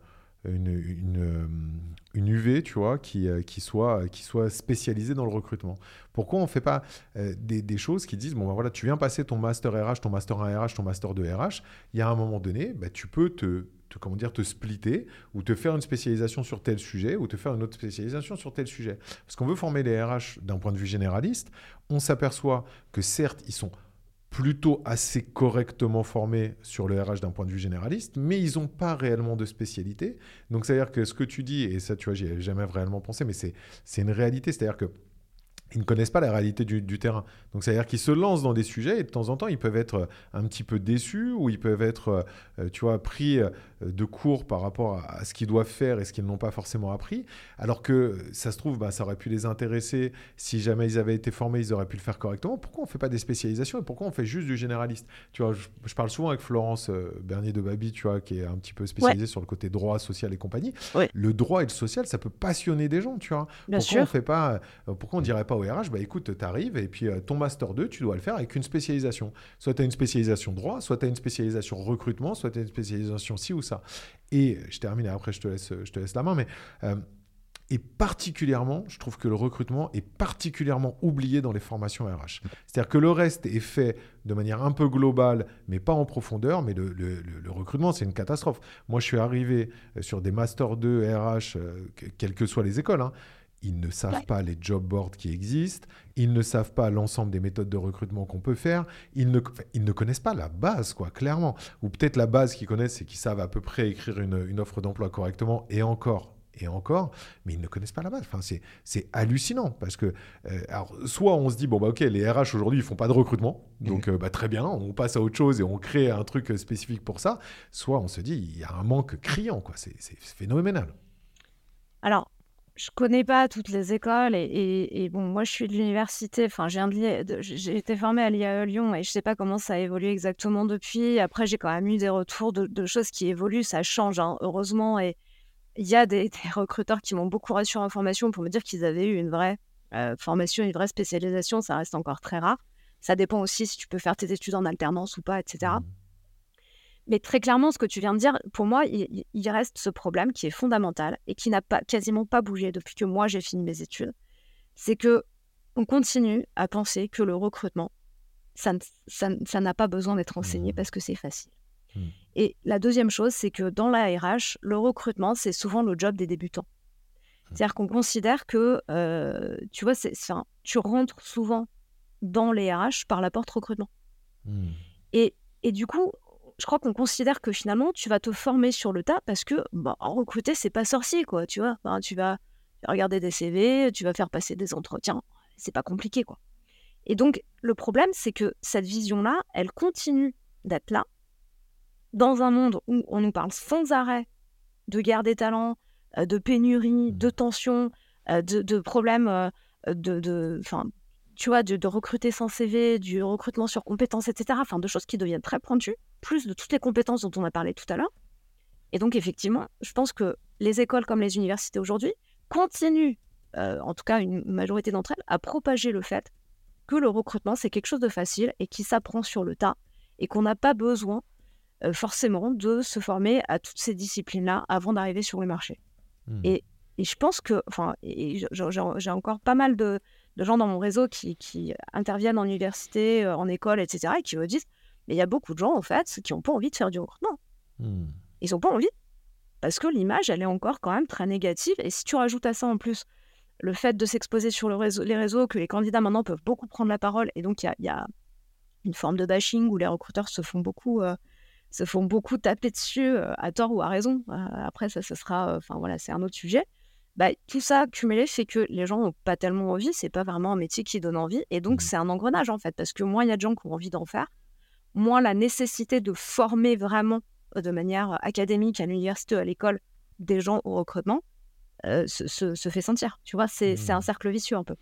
UV, tu vois, qui soit spécialisée dans le recrutement. Pourquoi on ne fait pas des choses qui disent voilà, tu viens passer ton master RH, ton master 1 RH, ton master 2 RH. Il y a un moment donné, tu peux te splitter, ou te faire une spécialisation sur tel sujet, ou te faire une autre spécialisation sur tel sujet. Parce qu'on veut former les RH d'un point de vue généraliste. On s'aperçoit que certes, ils sont plutôt assez correctement formés sur le RH d'un point de vue généraliste, mais ils n'ont pas réellement de spécialité. Donc, c'est-à-dire que ce que tu dis, et ça, tu vois, j'y avais jamais réellement pensé, mais c'est une réalité. C'est-à-dire qu'ils ne connaissent pas la réalité du terrain. Donc, c'est-à-dire qu'ils se lancent dans des sujets et de temps en temps, ils peuvent être un petit peu déçus, ou ils peuvent être, pris de court par rapport à ce qu'ils doivent faire et ce qu'ils n'ont pas forcément appris. Alors que, ça se trouve, ça aurait pu les intéresser. Si jamais ils avaient été formés, ils auraient pu le faire correctement. Pourquoi on ne fait pas des spécialisations et pourquoi on fait juste du généraliste ? Tu vois, je parle souvent avec Florence Bernier de Babi, tu vois, qui est un petit peu spécialisée sur le côté droit, social et compagnie. Ouais. Le droit et le social, ça peut passionner des gens, tu vois. Pourquoi on ne dirait pas au RH, écoute, t'arrives et puis ton Master 2, tu dois le faire avec une spécialisation. Soit t'as une spécialisation droit, soit t'as une spécialisation recrutement, soit t'as une spécialisation ci ou ça. Et je termine et après je te laisse la main. Mais, et particulièrement, je trouve que le recrutement est particulièrement oublié dans les formations RH. C'est-à-dire que le reste est fait de manière un peu globale, mais pas en profondeur. Mais le recrutement, c'est une catastrophe. Moi, je suis arrivé sur des Master 2 RH, quelles que soient les écoles, hein. Ils ne savent pas les job boards qui existent, ils ne savent pas l'ensemble des méthodes de recrutement qu'on peut faire, ils ne connaissent pas la base, quoi, clairement. Ou peut-être la base qu'ils connaissent, c'est qu'ils savent à peu près écrire une offre d'emploi correctement, et encore, mais ils ne connaissent pas la base. Enfin, c'est hallucinant parce que soit on se dit ok, les RH aujourd'hui ils font pas de recrutement, donc très bien, on passe à autre chose et on crée un truc spécifique pour ça. Soit on se dit il y a un manque criant, quoi, c'est phénoménal. Alors. Je connais pas toutes les écoles moi je suis de l'université, j'ai été formée à l'IAE Lyon et je sais pas comment ça a évolué exactement depuis. Après j'ai quand même eu des retours de choses qui évoluent, ça change, hein, heureusement, et il y a des recruteurs qui m'ont beaucoup rassuré en formation pour me dire qu'ils avaient eu une vraie formation, une vraie spécialisation, ça reste encore très rare. Ça dépend aussi si tu peux faire tes études en alternance ou pas, etc. Mais très clairement, ce que tu viens de dire, pour moi, il reste ce problème qui est fondamental et qui n'a pas, quasiment pas bougé depuis que moi j'ai fini mes études. C'est que on continue à penser que le recrutement, ça n'a pas besoin d'être enseigné parce que c'est facile. Et la deuxième chose, c'est que dans la RH, le recrutement, c'est souvent le job des débutants. C'est-à-dire qu'on considère que, tu vois, tu rentres souvent dans les RH par la porte recrutement. Et du coup, je crois qu'on considère que finalement, tu vas te former sur le tas parce que recruter, c'est pas sorcier, quoi, tu vois. Enfin, tu vas regarder des CV, tu vas faire passer des entretiens, c'est pas compliqué, quoi. Et donc, le problème, c'est que cette vision-là, elle continue d'être là, dans un monde où on nous parle sans arrêt de guerre des talents, de pénurie, de tension, de problèmes, tu vois, de recruter sans CV, du recrutement sur compétences, etc. Enfin, de choses qui deviennent très pointues, plus de toutes les compétences dont on a parlé tout à l'heure. Et donc, effectivement, je pense que les écoles comme les universités aujourd'hui continuent, en tout cas une majorité d'entre elles, à propager le fait que le recrutement, c'est quelque chose de facile et qui s'apprend sur le tas et qu'on n'a pas besoin forcément de se former à toutes ces disciplines-là avant d'arriver sur le marché. Et je pense que, enfin, j'ai encore pas mal de gens dans mon réseau qui interviennent en université, en école, etc., et qui me disent, mais il y a beaucoup de gens, en fait, qui n'ont pas envie de faire du recrutement. Ils n'ont pas envie, parce que l'image, elle est encore quand même très négative, et si tu rajoutes à ça, en plus, le fait de s'exposer sur les réseaux, que les candidats, maintenant, peuvent beaucoup prendre la parole, et donc, il y a une forme de bashing où les recruteurs se font beaucoup taper dessus à tort ou à raison. Après, ça, ce sera... voilà, c'est un autre sujet. Tout ça cumulé fait que les gens n'ont pas tellement envie. C'est pas vraiment un métier qui donne envie. Et donc, c'est un engrenage, en fait. Parce que moins il y a de gens qui ont envie d'en faire, moins la nécessité de former vraiment, de manière académique, à l'université, à l'école, des gens au recrutement, se fait sentir. Tu vois, c'est un cercle vicieux, un peu.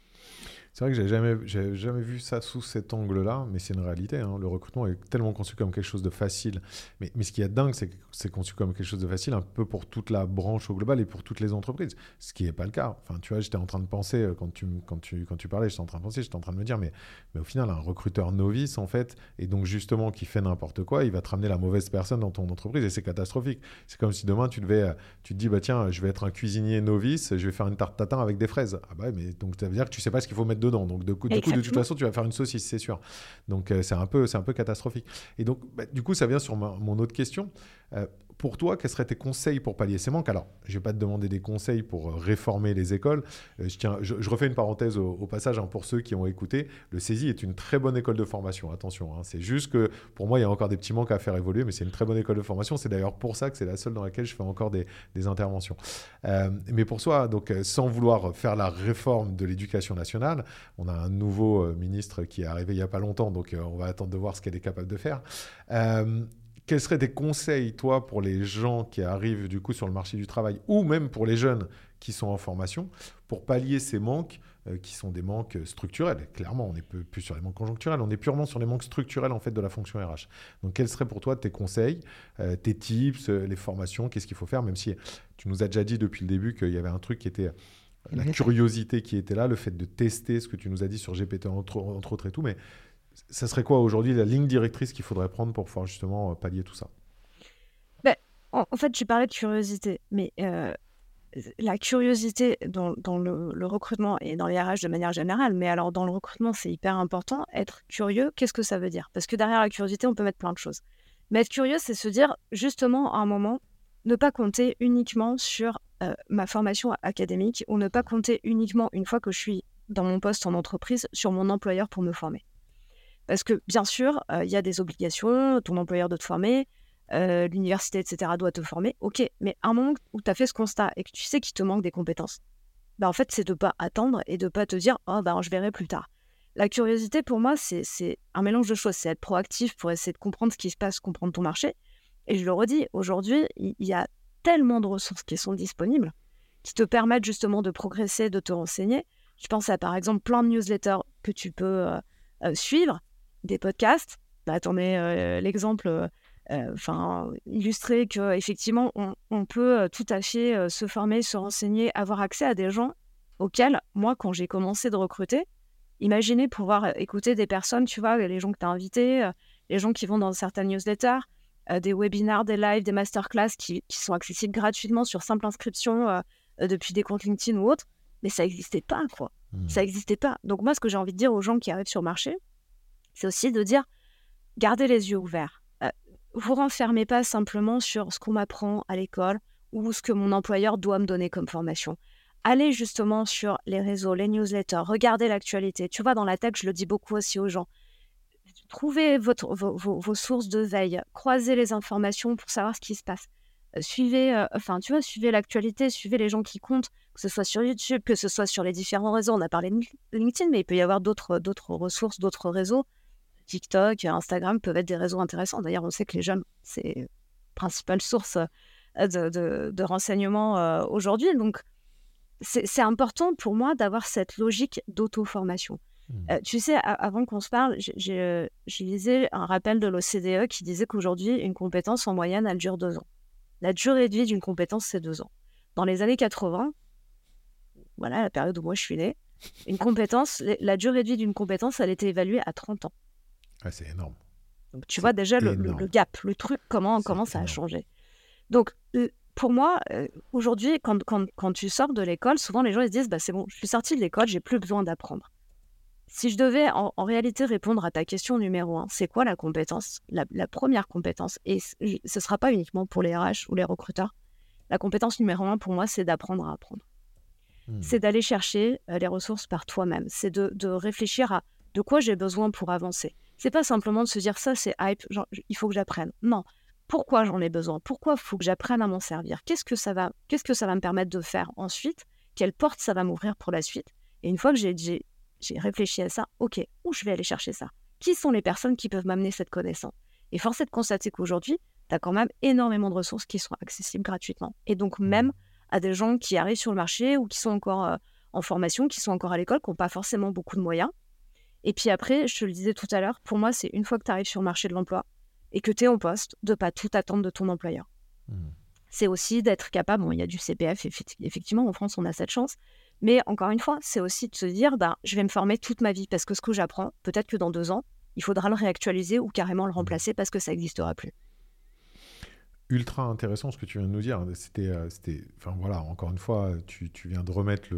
C'est vrai que j'ai jamais vu ça sous cet angle-là, mais c'est une réalité. Le recrutement est tellement conçu comme quelque chose de facile. Mais ce qui est dingue, c'est que c'est conçu comme quelque chose de facile un peu pour toute la branche au global et pour toutes les entreprises, ce qui n'est pas le cas. Enfin, tu vois, j'étais en train de penser, quand tu parlais, j'étais en train de me dire, mais au final, un recruteur novice, en fait, et donc justement qui fait n'importe quoi, il va te ramener la mauvaise personne dans ton entreprise et c'est catastrophique. C'est comme si demain, tu te dis, tiens, je vais être un cuisinier novice, je vais faire une tarte tatin avec des fraises. Mais donc ça veut dire que tu ne sais pas ce qu'il faut mettre dedans. Donc, du coup, de toute façon, tu vas faire une saucisse, c'est sûr. Donc, c'est un peu catastrophique. Et donc, du coup, ça vient sur mon autre question. Pour toi, quels seraient tes conseils pour pallier ces manques ? Alors, je ne vais pas te demander des conseils pour réformer les écoles. Je refais une parenthèse au passage, pour ceux qui ont écouté. Le CESI est une très bonne école de formation. Attention, c'est juste que pour moi, il y a encore des petits manques à faire évoluer, mais c'est une très bonne école de formation. C'est d'ailleurs pour ça que c'est la seule dans laquelle je fais encore des interventions. Mais pour soi, donc, sans vouloir faire la réforme de l'éducation nationale, on a un nouveau ministre qui est arrivé il n'y a pas longtemps, donc on va attendre de voir ce qu'elle est capable de faire. Quels seraient tes conseils, toi, pour les gens qui arrivent du coup sur le marché du travail ou même pour les jeunes qui sont en formation pour pallier ces manques qui sont des manques structurels ? Clairement, on n'est plus sur les manques conjoncturels, on est purement sur les manques structurels en fait de la fonction RH. Donc, quels seraient pour toi tes conseils, tes tips, les formations, qu'est-ce qu'il faut faire ? Même si tu nous as déjà dit depuis le début qu'il y avait un truc qui était la curiosité qui était là, le fait de tester ce que tu nous as dit sur GPT entre autres et tout, mais ça serait quoi aujourd'hui la ligne directrice qu'il faudrait prendre pour pouvoir justement pallier tout ça ? En fait, tu parlais de curiosité, mais la curiosité dans le recrutement et dans les RH de manière générale, mais alors dans le recrutement, c'est hyper important. Être curieux, qu'est-ce que ça veut dire ? Parce que derrière la curiosité, on peut mettre plein de choses. Mais être curieux, c'est se dire justement à un moment, ne pas compter uniquement sur ma formation académique ou ne pas compter uniquement, une fois que je suis dans mon poste en entreprise, sur mon employeur pour me former. Parce que, bien sûr, y a des obligations, ton employeur doit te former, l'université, etc. doit te former. OK, mais à un moment où tu as fait ce constat et que tu sais qu'il te manque des compétences, en fait, c'est de ne pas attendre et de ne pas te dire « Oh, je verrai plus tard ». La curiosité, pour moi, c'est un mélange de choses. C'est être proactif pour essayer de comprendre ce qui se passe, comprendre ton marché. Et je le redis, aujourd'hui, il y a tellement de ressources qui sont disponibles qui te permettent justement de progresser, de te renseigner. Je pense à, par exemple, plein de newsletters que tu peux suivre, des podcasts, t'en es l'exemple illustré qu'effectivement, on peut tout à fait se former, se renseigner, avoir accès à des gens auxquels, moi, quand j'ai commencé de recruter, Imaginez pouvoir écouter des personnes, tu vois, les gens que tu as invités, les gens qui vont dans certaines newsletters, des webinars, des lives, des masterclass qui sont accessibles gratuitement sur simple inscription depuis des comptes LinkedIn ou autres. Mais ça n'existait pas, quoi. Ça n'existait pas. Donc moi, ce que j'ai envie de dire aux gens qui arrivent sur le marché, c'est aussi de dire, gardez les yeux ouverts. Vous renfermez pas simplement sur ce qu'on m'apprend à l'école ou ce que mon employeur doit me donner comme formation. Allez justement sur les réseaux, les newsletters, regardez l'actualité. Tu vois, dans la tech, je le dis beaucoup aussi aux gens. Trouvez vos sources de veille, croisez les informations pour savoir ce qui se passe. Suivez l'actualité, suivez les gens qui comptent, que ce soit sur YouTube, que ce soit sur les différents réseaux. On a parlé de LinkedIn, mais il peut y avoir d'autres ressources, d'autres réseaux. TikTok, Instagram peuvent être des réseaux intéressants. D'ailleurs, on sait que les jeunes, c'est la principale source de renseignements aujourd'hui. Donc, c'est important pour moi d'avoir cette logique d'auto-formation. Tu sais, avant qu'on se parle, je lisais un rappel de l'OCDE qui disait qu'aujourd'hui, une compétence en moyenne, elle dure 2 ans. La durée de vie d'une compétence, c'est 2 ans. Dans les années 80, voilà la période où moi je suis née, la durée de vie d'une compétence, elle était évaluée à 30 ans. Ouais, c'est énorme. Donc, tu vois déjà le gap, le truc, comment ça a changé. Donc, pour moi, aujourd'hui, quand tu sors de l'école, souvent les gens ils se disent, c'est bon, je suis sortie de l'école, j'ai plus besoin d'apprendre. Si je devais en réalité répondre à ta question numéro 1, c'est quoi la compétence, la première compétence, et ce ne sera pas uniquement pour les RH ou les recruteurs, la compétence numéro 1 pour moi, c'est d'apprendre à apprendre. C'est d'aller chercher les ressources par toi-même, c'est de réfléchir à de quoi j'ai besoin pour avancer. C'est pas simplement de se dire ça, c'est hype, genre, il faut que j'apprenne. Non, pourquoi j'en ai besoin? Pourquoi il faut que j'apprenne à m'en servir? Qu'est-ce que ça va me permettre de faire ensuite? Quelle porte ça va m'ouvrir pour la suite? Et une fois que j'ai réfléchi à ça, ok, où je vais aller chercher ça? Qui sont les personnes qui peuvent m'amener cette connaissance? Et force est de constater qu'aujourd'hui, tu as quand même énormément de ressources qui sont accessibles gratuitement. Et donc même à des gens qui arrivent sur le marché ou qui sont encore en formation, qui sont encore à l'école, qui n'ont pas forcément beaucoup de moyens. Et puis après, je te le disais tout à l'heure, pour moi, c'est une fois que tu arrives sur le marché de l'emploi et que tu es en poste, de ne pas tout attendre de ton employeur. C'est aussi d'être capable, bon, il y a du CPF, effectivement, en France, on a cette chance, mais encore une fois, c'est aussi de se dire, je vais me former toute ma vie, parce que ce que j'apprends, peut-être que dans 2 ans, il faudra le réactualiser ou carrément le remplacer parce que ça n'existera plus. Ultra intéressant ce que tu viens de nous dire. Encore une fois, tu viens de remettre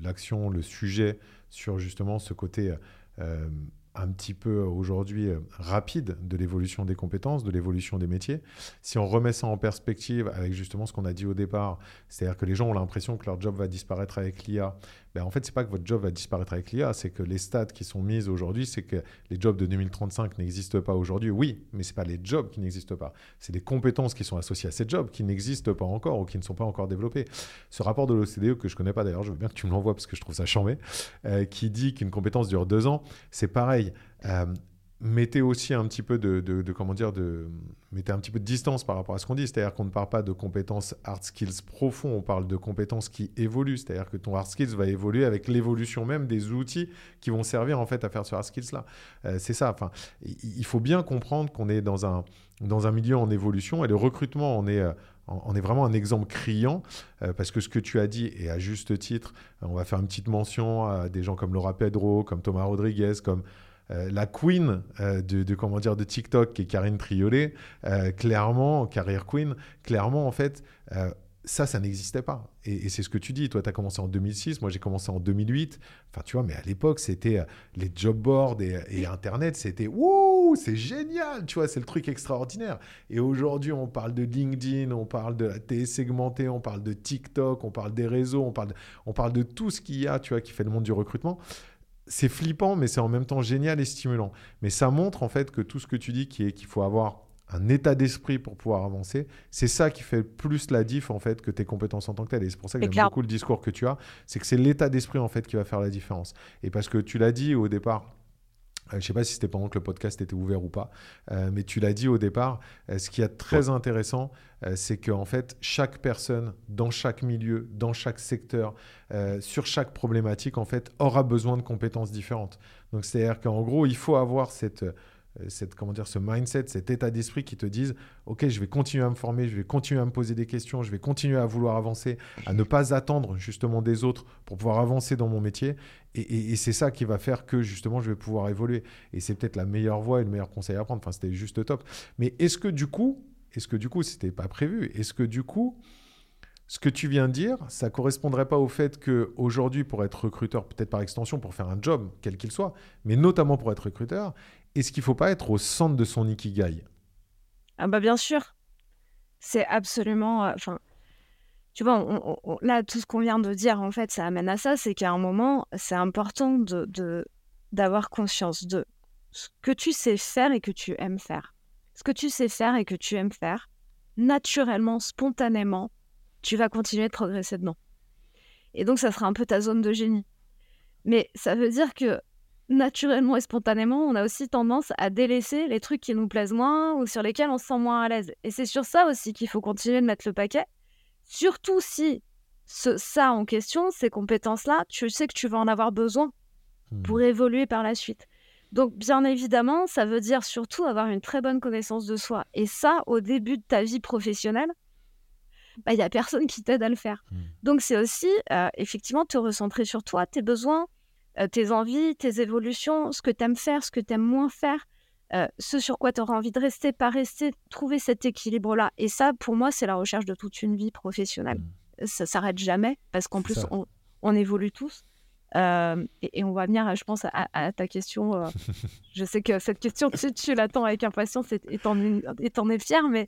l'action, le sujet sur justement ce côté un petit peu aujourd'hui rapide de l'évolution des compétences, de l'évolution des métiers. Si on remet ça en perspective avec justement ce qu'on a dit au départ, c'est-à-dire que les gens ont l'impression que leur job va disparaître avec l'IA, en fait, c'est pas que votre job va disparaître avec l'IA, c'est que les stats qui sont mises aujourd'hui, c'est que les jobs de 2035 n'existent pas aujourd'hui. Oui, mais c'est pas les jobs qui n'existent pas, c'est les compétences qui sont associées à ces jobs qui n'existent pas encore ou qui ne sont pas encore développées. Ce rapport de l'OCDE, que je connais pas d'ailleurs, je veux bien que tu me l'envoies parce que je trouve ça chambé, qui dit qu'une compétence dure 2 ans, c'est pareil. Mettez aussi un petit peu mettez un petit peu de distance par rapport à ce qu'on dit, c'est-à-dire qu'on ne parle pas de compétences hard skills profonds, on parle de compétences qui évoluent, c'est-à-dire que ton hard skills va évoluer avec l'évolution même des outils qui vont servir en fait à faire ce hard skills là. C'est ça, enfin, il faut bien comprendre qu'on est dans un milieu en évolution et le recrutement on est vraiment un exemple criant parce que ce que tu as dit, et à juste titre, on va faire une petite mention à des gens comme Laura Pedro, comme Thomas Rodriguez, comme la queen de TikTok qui est Karine Triolet, clairement, carrière queen, clairement en fait, ça n'existait pas. Et c'est ce que tu dis, toi tu as commencé en 2006, moi j'ai commencé en 2008, enfin tu vois, mais à l'époque c'était les job boards et internet, c'était wouh, c'est génial, tu vois, c'est le truc extraordinaire. Et aujourd'hui on parle de LinkedIn, on parle de la télé segmentée, on parle de TikTok, on parle des réseaux, on parle de tout ce qu'il y a, tu vois, qui fait le monde du recrutement. C'est flippant, mais c'est en même temps génial et stimulant. Mais ça montre en fait que tout ce que tu dis, qu'il faut avoir un état d'esprit pour pouvoir avancer, c'est ça qui fait plus la diff en fait que tes compétences en tant que telles. Et c'est pour ça que j'aime beaucoup le discours que tu as, c'est que c'est l'état d'esprit en fait qui va faire la différence. Et parce que tu l'as dit au départ, je ne sais pas si c'était pendant que le podcast était ouvert ou pas, mais tu l'as dit au départ, ce qu'il y a de très intéressant, c'est qu'en fait, chaque personne, dans chaque milieu, dans chaque secteur, sur chaque problématique, en fait, aura besoin de compétences différentes. Donc, c'est-à-dire qu'en gros, il faut avoir cette ce mindset, cet état d'esprit qui te dise « Ok, je vais continuer à me former, je vais continuer à me poser des questions, je vais continuer à vouloir avancer, à ne pas attendre justement des autres pour pouvoir avancer dans mon métier. » Et c'est ça qui va faire que justement, je vais pouvoir évoluer. Et c'est peut-être la meilleure voie et le meilleur conseil à prendre. Enfin, c'était juste top. Mais est-ce que du coup, c'était pas prévu ? Est-ce que du coup, ce que tu viens de dire, ça correspondrait pas au fait qu'aujourd'hui, pour être recruteur, peut-être par extension, pour faire un job, quel qu'il soit, mais notamment pour être recruteur, est-ce qu'il ne faut pas être au centre de son ikigai ? Ah bah bien sûr, c'est absolument... tu vois, là, tout ce qu'on vient de dire, en fait, ça amène à ça, c'est qu'à un moment, c'est important d'avoir conscience de ce que tu sais faire et que tu aimes faire. Ce que tu sais faire et que tu aimes faire, naturellement, spontanément, tu vas continuer de progresser dedans. Et donc, ça sera un peu ta zone de génie. Mais ça veut dire que naturellement et spontanément, on a aussi tendance à délaisser les trucs qui nous plaisent moins ou sur lesquels on se sent moins à l'aise. Et c'est sur ça aussi qu'il faut continuer de mettre le paquet, surtout si ça en question, ces compétences-là, tu sais que tu vas en avoir besoin pour évoluer par la suite. Donc, bien évidemment, ça veut dire surtout avoir une très bonne connaissance de soi. Et ça, au début de ta vie professionnelle, bah, y a personne qui t'aide à le faire. Donc, c'est aussi, effectivement, te recentrer sur toi, tes besoins, tes envies, tes évolutions, ce que tu aimes faire, ce que tu aimes moins faire, ce sur quoi tu auras envie de rester, pas rester, trouver cet équilibre-là. Et ça, pour moi, c'est la recherche de toute une vie professionnelle. Ça ne s'arrête jamais, parce qu'en plus, on évolue tous. Et on va venir, je pense, à ta question. Je sais que cette question, tu l'attends avec impatience et t'en es fière, mais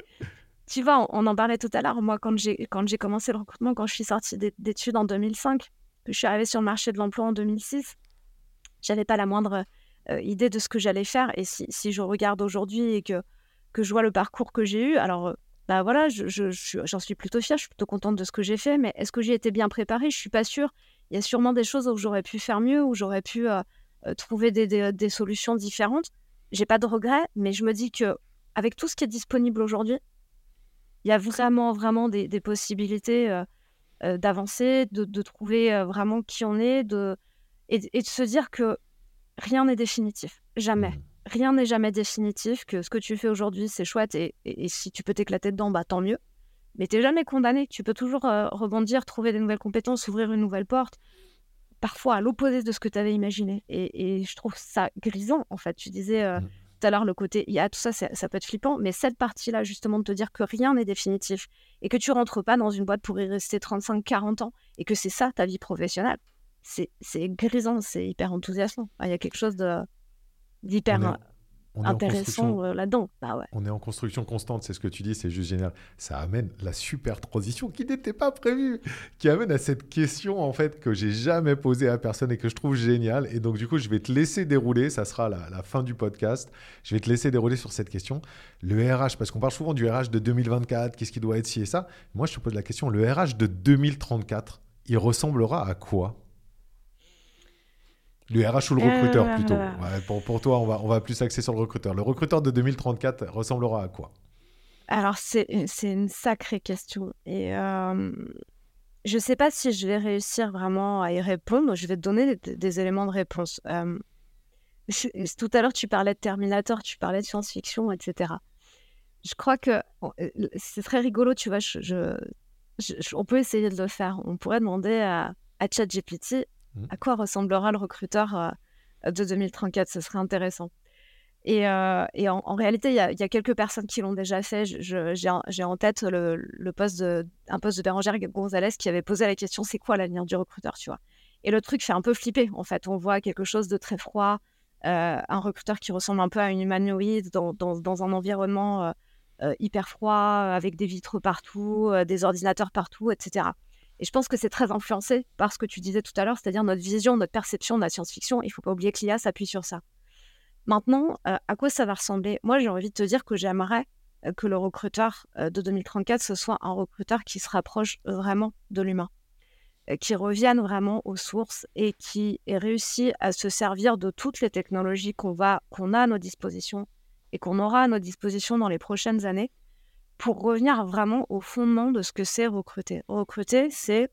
tu vois, on en parlait tout à l'heure. Moi, quand j'ai commencé le recrutement, quand je suis sortie d'études en 2005, je suis arrivée sur le marché de l'emploi en 2006. Je n'avais pas la moindre idée de ce que j'allais faire. Et si je regarde aujourd'hui et que je vois le parcours que j'ai eu, alors bah voilà, j'en suis plutôt fière, je suis plutôt contente de ce que j'ai fait. Mais est-ce que j'y étais bien préparée ? Je ne suis pas sûre. Il y a sûrement des choses où j'aurais pu faire mieux, où j'aurais pu trouver des solutions différentes. Je n'ai pas de regrets, mais je me dis qu'avec tout ce qui est disponible aujourd'hui, il y a vraiment, vraiment des possibilités d'avancer, de trouver vraiment qui on est, et de se dire que rien n'est définitif, jamais. Rien n'est jamais définitif, que ce que tu fais aujourd'hui, c'est chouette, et si tu peux t'éclater dedans, bah, tant mieux. Mais tu n'es jamais condamné, tu peux toujours rebondir, trouver des nouvelles compétences, ouvrir une nouvelle porte, parfois à l'opposé de ce que tu avais imaginé. Et je trouve ça grisant, en fait. Tu disais tout à l'heure, le côté IA, tout ça, ça peut être flippant, mais cette partie-là, justement, de te dire que rien n'est définitif et que tu ne rentres pas dans une boîte pour y rester 35-40 ans et que c'est ça ta vie professionnelle, c'est grisant, c'est hyper enthousiasmant. Il y a quelque chose d'hyper... On intéressant là-dedans. Bah ouais. On est en construction constante, c'est ce que tu dis, c'est juste génial. Ça amène la super transition qui n'était pas prévue, qui amène à cette question en fait que j'ai jamais posée à personne et que je trouve géniale. Et donc du coup, je vais te laisser dérouler, ça sera la fin du podcast. Je vais te laisser dérouler sur cette question. Le RH, parce qu'on parle souvent du RH de 2024, qu'est-ce qui doit être ci et ça. Moi, je te pose la question, le RH de 2034, il ressemblera à quoi ? Le RH ou le recruteur plutôt. Ouais, pour toi, on va plus axer sur le recruteur. Le recruteur de 2034 ressemblera à quoi ? Alors, c'est une sacrée question. Et je ne sais pas si je vais réussir vraiment à y répondre. Je vais te donner des éléments de réponse. Tout à l'heure, tu parlais de Terminator, tu parlais de science-fiction, etc. Je crois que c'est très rigolo, tu vois. On peut essayer de le faire. On pourrait demander à ChatGPT à quoi ressemblera le recruteur de 2034 ? Ce serait intéressant. Et en réalité, il y a quelques personnes qui l'ont déjà fait. J'ai en tête un poste de Bérangère Gonzalez qui avait posé la question « C'est quoi l'avenir du recruteur ?» tu vois. Et le truc fait un peu flipper, en fait. On voit quelque chose de très froid, un recruteur qui ressemble un peu à une humanoïde dans un environnement hyper froid, avec des vitres partout, des ordinateurs partout, etc. Et je pense que c'est très influencé par ce que tu disais tout à l'heure, c'est-à-dire notre vision, notre perception de la science-fiction. Il ne faut pas oublier que l'IA s'appuie sur ça. Maintenant, à quoi ça va ressembler ? Moi, j'ai envie de te dire que j'aimerais que le recruteur de 2034, ce soit un recruteur qui se rapproche vraiment de l'humain, qui revienne vraiment aux sources et qui ait réussi à se servir de toutes les technologies qu'on a à nos dispositions et qu'on aura à nos dispositions dans les prochaines années, pour revenir vraiment au fondement de ce que c'est recruter. Recruter, c'est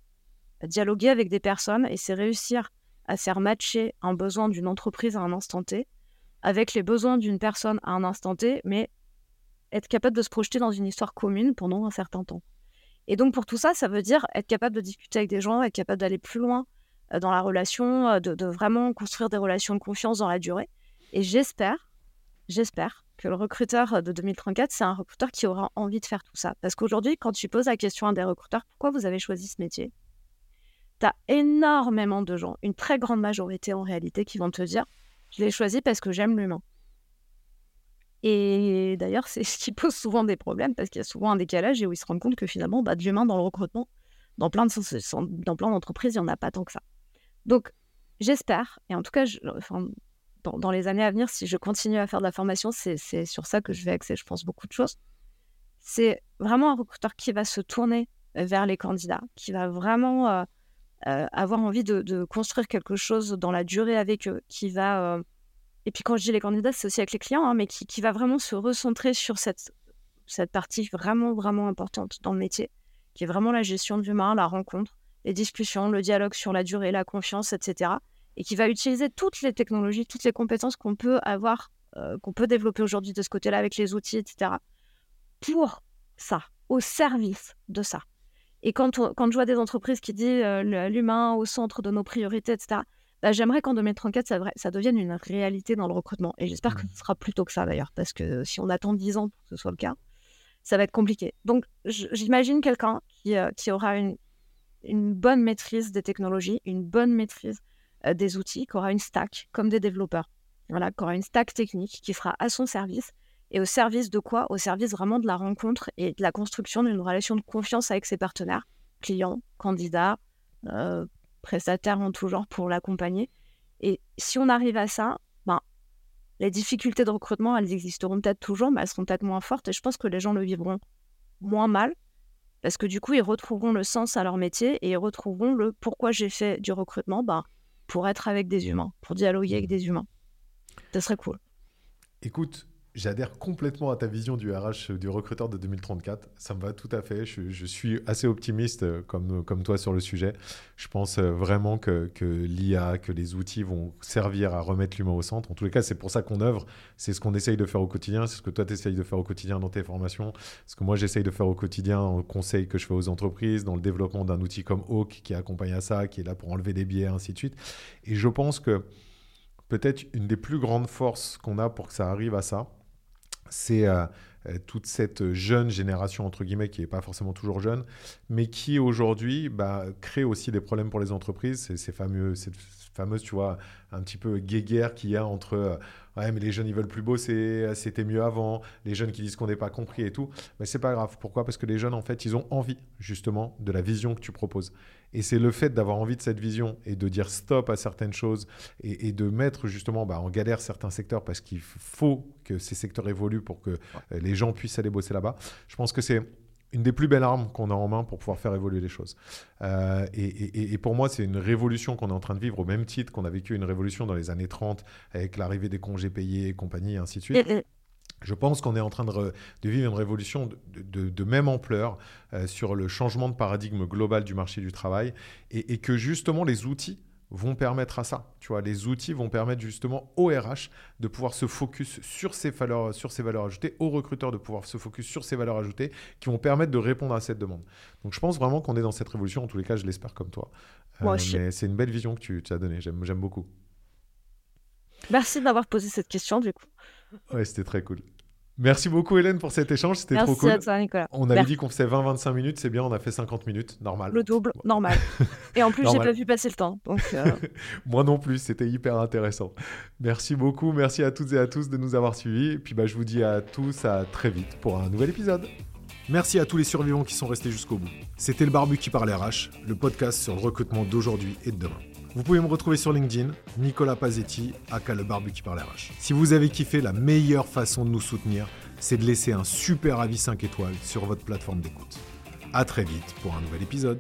dialoguer avec des personnes et c'est réussir à faire matcher un besoin d'une entreprise à un instant T avec les besoins d'une personne à un instant T, mais être capable de se projeter dans une histoire commune pendant un certain temps. Et donc pour tout ça, ça veut dire être capable de discuter avec des gens, être capable d'aller plus loin dans la relation, de vraiment construire des relations de confiance dans la durée. Et j'espère que le recruteur de 2034, c'est un recruteur qui aura envie de faire tout ça. Parce qu'aujourd'hui, quand tu poses la question à des recruteurs, pourquoi vous avez choisi ce métier ? Tu as énormément de gens, une très grande majorité en réalité, qui vont te dire « je l'ai choisi parce que j'aime l'humain ». Et d'ailleurs, c'est ce qui pose souvent des problèmes, parce qu'il y a souvent un décalage et où ils se rendent compte que finalement, de l'humain dans le recrutement, dans plein d'entreprises, il n'y en a pas tant que ça. Donc, j'espère, et en tout cas, dans les années à venir, si je continue à faire de la formation, c'est sur ça que je vais axer, je pense, beaucoup de choses. C'est vraiment un recruteur qui va se tourner vers les candidats, qui va vraiment avoir envie de construire quelque chose dans la durée avec eux, qui va... Et puis quand je dis les candidats, c'est aussi avec les clients, mais qui va vraiment se recentrer sur cette partie vraiment, vraiment importante dans le métier, qui est vraiment la gestion de l'humain, la rencontre, les discussions, le dialogue sur la durée, la confiance, etc. Et qui va utiliser toutes les technologies, toutes les compétences qu'on peut avoir, qu'on peut développer aujourd'hui de ce côté-là avec les outils, etc. Pour ça, au service de ça. Et quand je vois des entreprises qui disent l'humain au centre de nos priorités, etc., bah, j'aimerais qu'en 2034, ça devienne une réalité dans le recrutement. Et j'espère que ce sera plus tôt que ça, d'ailleurs, parce que si on attend 10 ans pour que ce soit le cas, ça va être compliqué. Donc, j'imagine quelqu'un qui aura une bonne maîtrise des technologies, une bonne maîtrise des outils, qui aura une stack, comme des développeurs. Voilà, qui aura une stack technique qui sera à son service. Et au service de quoi ? Au service vraiment de la rencontre et de la construction d'une relation de confiance avec ses partenaires, clients, candidats, prestataires en tout genre pour l'accompagner. Et si on arrive à ça, ben, les difficultés de recrutement, elles existeront peut-être toujours, mais elles seront peut-être moins fortes. Et je pense que les gens le vivront moins mal, parce que du coup, ils retrouveront le sens à leur métier et ils retrouveront le pourquoi j'ai fait du recrutement, ben, pour être avec des humains, pour dialoguer avec des humains. Ça serait cool. Écoute, j'adhère complètement à ta vision du RH, du recruteur de 2034. Ça me va tout à fait. Je suis assez optimiste comme toi sur le sujet. Je pense vraiment que l'IA, que les outils vont servir à remettre l'humain au centre. En tous les cas, c'est pour ça qu'on œuvre. C'est ce qu'on essaye de faire au quotidien. C'est ce que toi, tu essayes de faire au quotidien dans tes formations. Ce que moi, j'essaye de faire au quotidien en conseil que je fais aux entreprises, dans le développement d'un outil comme Oak qui accompagne à ça, qui est là pour enlever des biais, ainsi de suite. Et je pense que peut-être une des plus grandes forces qu'on a pour que ça arrive à ça, c'est toute cette jeune génération, entre guillemets, qui n'est pas forcément toujours jeune, mais qui aujourd'hui crée aussi des problèmes pour les entreprises. C'est cette fameuse, tu vois, un petit peu guéguerre qu'il y a entre ouais, mais les jeunes, ils veulent plus bosser, c'était mieux avant, les jeunes qui disent qu'on n'est pas compris et tout. Mais c'est pas grave. Pourquoi ? Parce que les jeunes, en fait, ils ont envie, justement, de la vision que tu proposes. Et c'est le fait d'avoir envie de cette vision et de dire stop à certaines choses et de mettre justement en galère certains secteurs parce qu'il faut que ces secteurs évoluent pour que les gens puissent aller bosser là-bas. Je pense que c'est une des plus belles armes qu'on a en main pour pouvoir faire évoluer les choses. Et pour moi, c'est une révolution qu'on est en train de vivre au même titre qu'on a vécu une révolution dans les années 30 avec l'arrivée des congés payés et compagnie et ainsi de suite. Je pense qu'on est en train de vivre une révolution de même ampleur sur le changement de paradigme global du marché du travail et que justement les outils vont permettre à ça. Tu vois, les outils vont permettre justement aux RH de pouvoir se focus sur ces valeurs ajoutées, aux recruteurs de pouvoir se focus sur ces valeurs ajoutées qui vont permettre de répondre à cette demande. Donc je pense vraiment qu'on est dans cette révolution, en tous les cas je l'espère comme toi. Mais c'est une belle vision que tu as donnée, j'aime beaucoup. Merci de m'avoir posé cette question du coup. Ouais, c'était très cool. Merci beaucoup Hélène pour cet échange, c'était trop cool. Merci à toi Nicolas. On avait dit qu'on faisait 20-25 minutes, c'est bien, on a fait 50 minutes, normal. Le double, normal. Et en plus, j'ai pas vu passer le temps. Donc Moi non plus, c'était hyper intéressant. Merci beaucoup, merci à toutes et à tous de nous avoir suivis. Et puis je vous dis à tous à très vite pour un nouvel épisode. Merci à tous les survivants qui sont restés jusqu'au bout. C'était le Barbu qui parle RH, le podcast sur le recrutement d'aujourd'hui et de demain. Vous pouvez me retrouver sur LinkedIn, Nicolas Pasetti, aka le Barbu qui parle RH. Si vous avez kiffé, la meilleure façon de nous soutenir, c'est de laisser un super avis 5 étoiles sur votre plateforme d'écoute. À très vite pour un nouvel épisode.